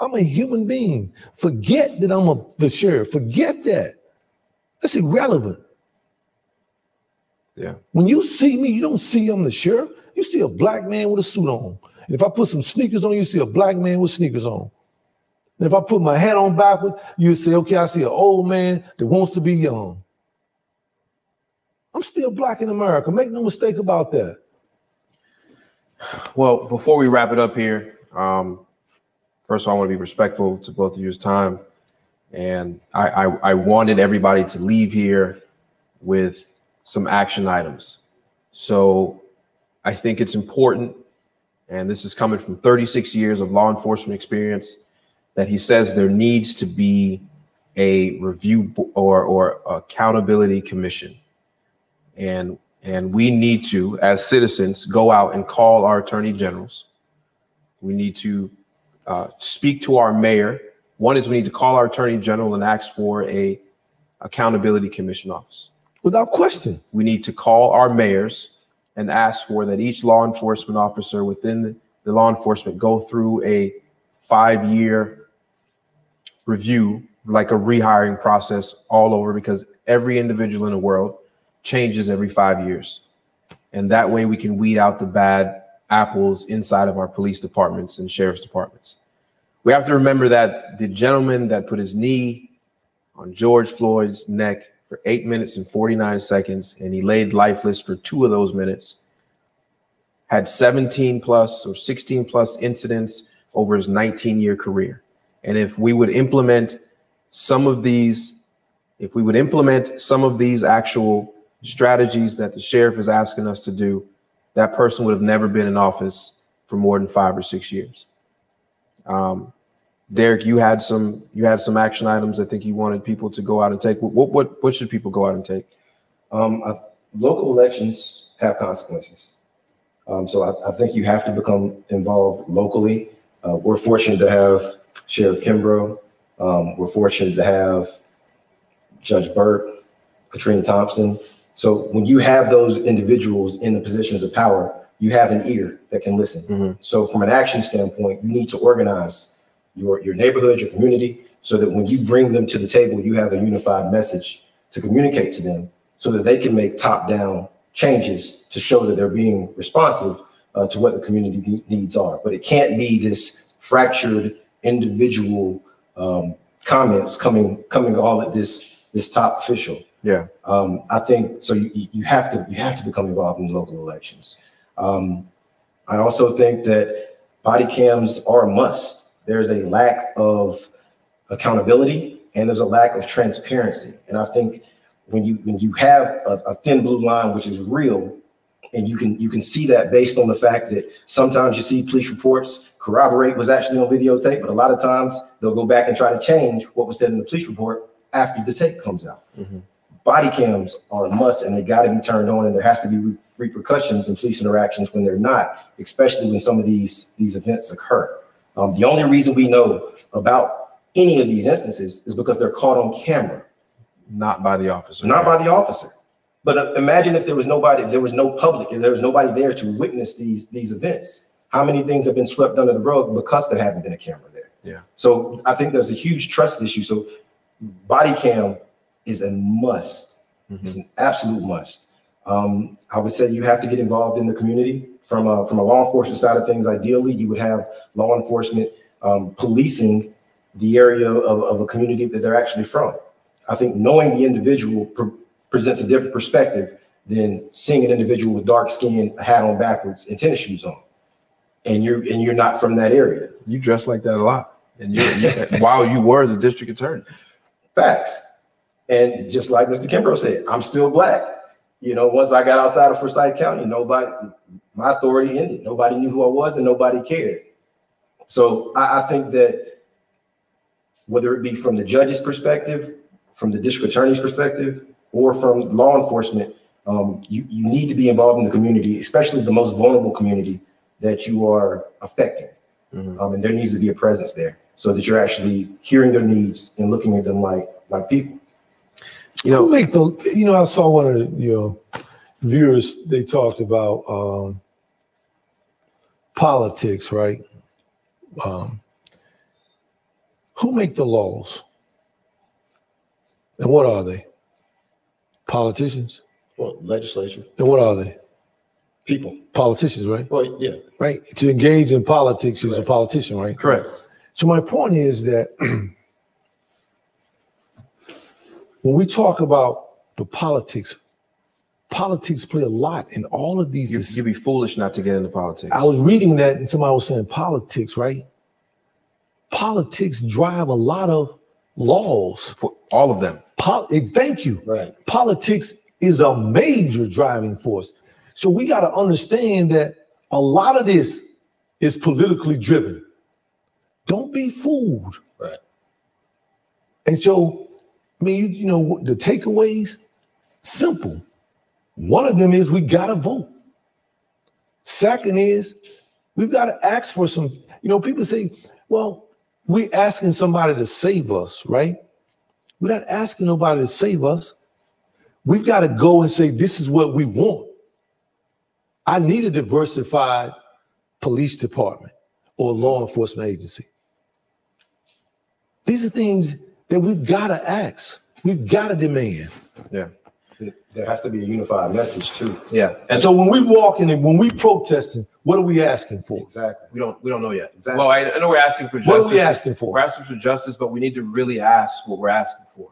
I'm a human being. Forget that I'm a, the sheriff. Forget that. That's irrelevant. Yeah. When you see me, you don't see I'm the sheriff. You see a black man with a suit on. And if I put some sneakers on, you see a black man with sneakers on. And if I put my hat on backwards, you say, okay, I see an old man that wants to be young. I'm still black in America. Make no mistake about that. Well, before we wrap it up here, um, first of all, I want to be respectful to both of your time. And I, I, I wanted everybody to leave here with some action items. So I think it's important, and this is coming from thirty-six years of law enforcement experience, that he says there needs to be a review or, or accountability commission. And, and we need to, as citizens, go out and call our attorney generals. We need to uh, speak to our mayor. One is we need to call our attorney general and ask for a accountability commission office. Without question. We need to call our mayors and ask for that each law enforcement officer within the, the law enforcement go through a five-year review, like a rehiring process all over, because every individual in the world changes every five years. And that way we can weed out the bad apples inside of our police departments and sheriff's departments. We have to remember that the gentleman that put his knee on George Floyd's neck for eight minutes and forty-nine seconds, and he laid lifeless for two of those minutes, had seventeen plus or sixteen plus incidents over his nineteen year career. And if we would implement some of these, if we would implement some of these actual strategies that the sheriff is asking us to do, that person would have never been in office for more than five or six years. Um, Derek, you had some you had some action items. I think you wanted people to go out and take. What what what should people go out and take? Um, I, local elections have consequences, um, so I, I think you have to become involved locally. Uh, we're fortunate to have Sheriff Kimbrough. Um, we're fortunate to have Judge Burke, Katrina Thompson. So when you have those individuals in the positions of power, you have an ear that can listen. Mm-hmm. So from an action standpoint, you need to organize your, your neighborhood, your community, so that when you bring them to the table, you have a unified message to communicate to them so that they can make top-down changes to show that they're being responsive uh, to what the community needs are. But it can't be this fractured individual um, comments coming coming all at this this top official. Yeah, um, I think so. You, you have to you have to become involved in the local elections. Um, I also think that body cams are a must. There's a lack of accountability and there's a lack of transparency. And I think when you when you have a, a thin blue line, which is real, and you can you can see that based on the fact that sometimes you see police reports corroborate was actually on videotape, but a lot of times they'll go back and try to change what was said in the police report after the tape comes out. Mm-hmm. Body cams are a must and they gotta be turned on, and there has to be re repercussions in police interactions when they're not, especially when some of these, these events occur. Um, the only reason we know about any of these instances is because they're caught on camera. Not by the officer. Not by the officer. But uh, imagine if there was nobody, there was no public, and there was nobody there to witness these, these events. How many things have been swept under the rug because there haven't been a camera there? Yeah. So I think there's a huge trust issue. So body cam is a must. Mm-hmm. It's an absolute must. Um, I would say you have to get involved in the community. From a, from a law enforcement side of things, ideally, you would have law enforcement um, policing the area of, of a community that they're actually from. I think knowing the individual pre presents a different perspective than seeing an individual with dark skin, a hat on backwards, and tennis shoes on, and you're and you're not from that area. You dress like that a lot, and you, you while you were the district attorney. Facts, and just like Mister Kimbrough said, I'm still black. You know, once I got outside of Forsyth County, nobody. My authority ended. Nobody knew who I was and nobody cared. So I, I think that whether it be from the judge's perspective, from the district attorney's perspective, or from law enforcement, um, you, you need to be involved in the community, especially the most vulnerable community that you are affecting. Mm-hmm. um, and there needs to be a presence there so that you're actually hearing their needs and looking at them like, like people. You know, make the, you know, I saw one of the, you know, viewers, they talked about um, politics, right? Um, who make the laws? And what are they? Politicians. Well, legislature. And what are they? People. Politicians, right? Well, yeah. Right? To engage in politics, you're a politician, right? Correct. So my point is that when we talk about the politics, politics play a lot in all of these. You, you'd be foolish not to get into politics. I was reading that and somebody was saying politics, right? Politics drive a lot of laws. All of them. Poli thank you. Right. Politics is a major driving force. So we got to understand that a lot of this is politically driven. Don't be fooled. Right. And so, I mean, you, you know, the takeaways, simple. One of them is we got to vote. Second is we've got to ask for some, you know, people say, well, we're asking somebody to save us, right? We're not asking nobody to save us. We've got to go and say, this is what we want. I need a diversified police department or law enforcement agency. These are things that we've got to ask. We've got to demand. Yeah. There has to be a unified message too. Yeah. And so when we walk in and when we protesting, what are we asking for? Exactly. We don't we don't know yet. Exactly. Well, I, I know we're asking for justice. What are we asking for? We're asking for justice, but we need to really ask what we're asking for.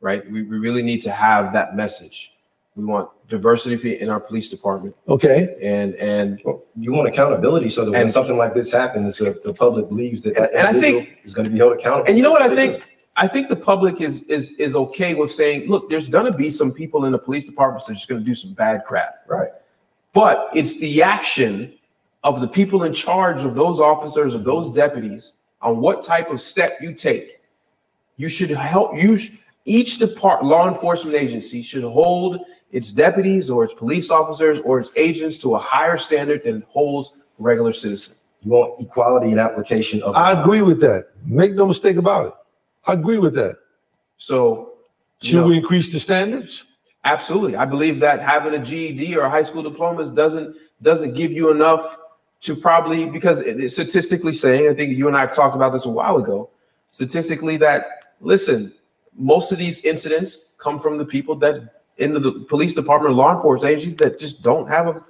Right? We we really need to have that message. We want diversity in our police department. Okay. And and well, you want accountability so that when something like this happens, the, the public believes that that and, and I think is going to be held accountable. And you know what I think? I think the public is is is okay with saying, look, there's going to be some people in the police departments that are just going to do some bad crap. Right. But it's the action of the people in charge of those officers or those deputies on what type of step you take. You should help you. Sh each depart law enforcement agency should hold its deputies or its police officers or its agents to a higher standard than it holds regular citizens. You want equality and application of. I agree with that. Make no mistake about it. I agree with that. So should know, we increase the standards? Absolutely. I believe that having a G E D or a high school diploma doesn't doesn't give you enough to probably, because it's statistically saying, I think you and I have talked about this a while ago, statistically that, listen, most of these incidents come from the people that in the police department, law enforcement agencies that just don't have a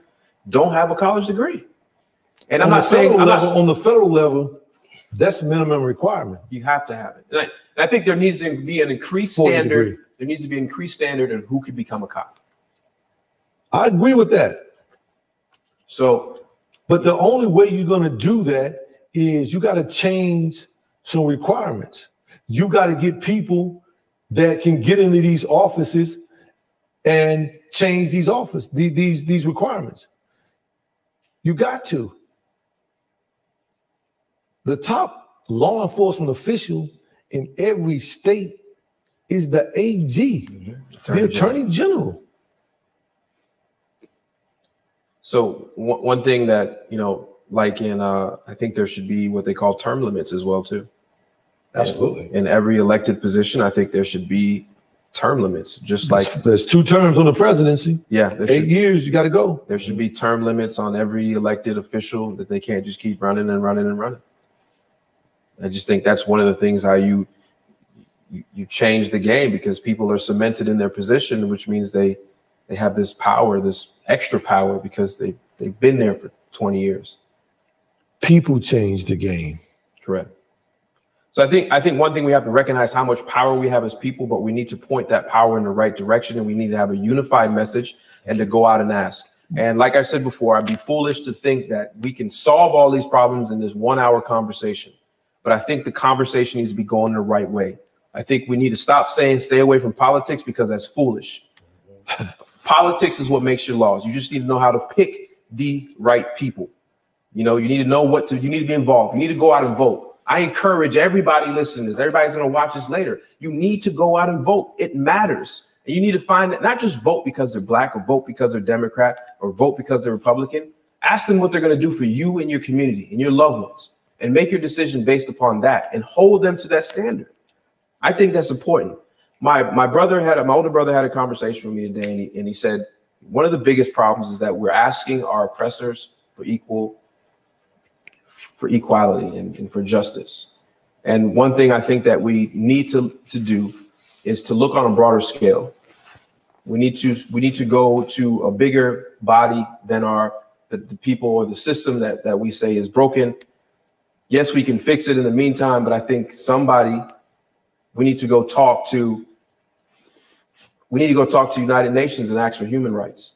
don't have a college degree. And I'm not saying I'm not, on the federal level, that's the minimum requirement. You have to have it. And I, and I think there needs to be an increased standard. There needs to be an increased standard of who can become a cop. I agree with that. So, but the only way you're going to do that is you got to change some requirements. You got to get people that can get into these offices and change these office, the, these, these requirements. You got to. The top law enforcement official in every state is the A G, mm-hmm. the Attorney General. So one thing that, you know, like in, uh, I think there should be what they call term limits as well, too. Absolutely. In every elected position, I think there should be term limits, just like there's two terms on the presidency. Yeah, there eight should, years you got to go. There should be term limits on every elected official that they can't just keep running and running and running. I just think that's one of the things how you you change the game, because people are cemented in their position, which means they they have this power, this extra power, because they they've been there for twenty years. People change the game. Correct. So I think I think one thing we have to recognize how much power we have as people, but we need to point that power in the right direction, and we need to have a unified message and to go out and ask. And like I said before, I'd be foolish to think that we can solve all these problems in this one hour conversation. But I think the conversation needs to be going the right way. I think we need to stop saying stay away from politics, because that's foolish. Politics is what makes your laws. You just need to know how to pick the right people. You know, you need to know what to, you need to be involved. You need to go out and vote. I encourage everybody listening to this. Everybody's going to watch this later. You need to go out and vote. It matters. And you need to find that, not just vote because they're black or vote because they're Democrat or vote because they're Republican. Ask them what they're going to do for you and your community and your loved ones, and make your decision based upon that, and hold them to that standard. I think that's important. My my brother had, my older brother had a conversation with me today, and he, and he said, one of the biggest problems is that we're asking our oppressors for equal, for equality and, and for justice. And one thing I think that we need to, to do is to look on a broader scale. We need to, we need to go to a bigger body than our, the, the people or the system that, that we say is broken. Yes, we can fix it in the meantime, but I think somebody, we need to go talk to, we need to go talk to United Nations and ask for human rights.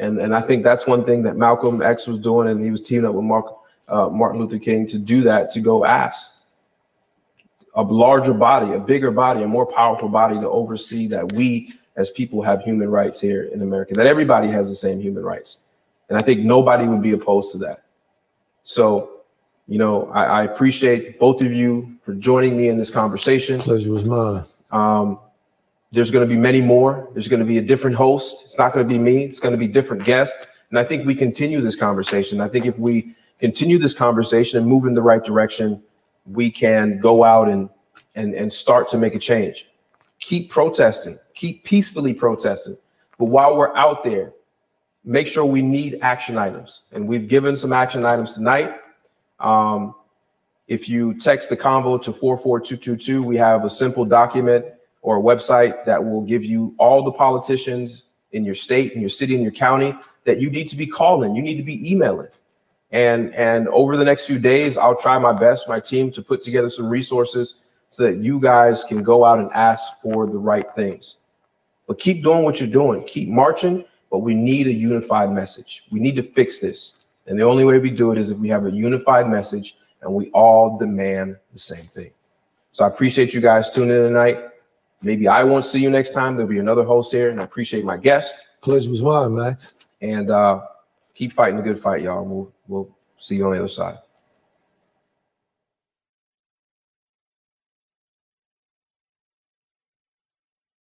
And, and I think that's one thing that Malcolm X was doing, and he was teaming up with Mark, uh, Martin Luther King to do that, to go ask a larger body, a bigger body, a more powerful body to oversee that we as people have human rights here in America, that everybody has the same human rights. And I think nobody would be opposed to that. So, you know, I, I appreciate both of you for joining me in this conversation. Pleasure was mine. Um, There's going to be many more. There's going to be a different host. It's not going to be me. It's going to be different guests. And I think we continue this conversation. I think if we continue this conversation and move in the right direction, we can go out and, and, and start to make a change. Keep protesting. Keep peacefully protesting. But while we're out there, make sure we need action items. And we've given some action items tonight. Um, if you text the convo to four four two two two, we have a simple document or a website that will give you all the politicians in your state, in your city, in your county that you need to be calling, you need to be emailing. And, and over the next few days, I'll try my best, my team, to put together some resources so that you guys can go out and ask for the right things. But keep doing what you're doing, keep marching, but we need a unified message. We need to fix this. And the only way we do it is if we have a unified message and we all demand the same thing. So I appreciate you guys tuning in tonight. Maybe I won't see you next time. There'll be another host here, and I appreciate my guest. Pleasure was mine, Max. And uh, keep fighting the good fight, y'all. We'll, we'll see you on the other side.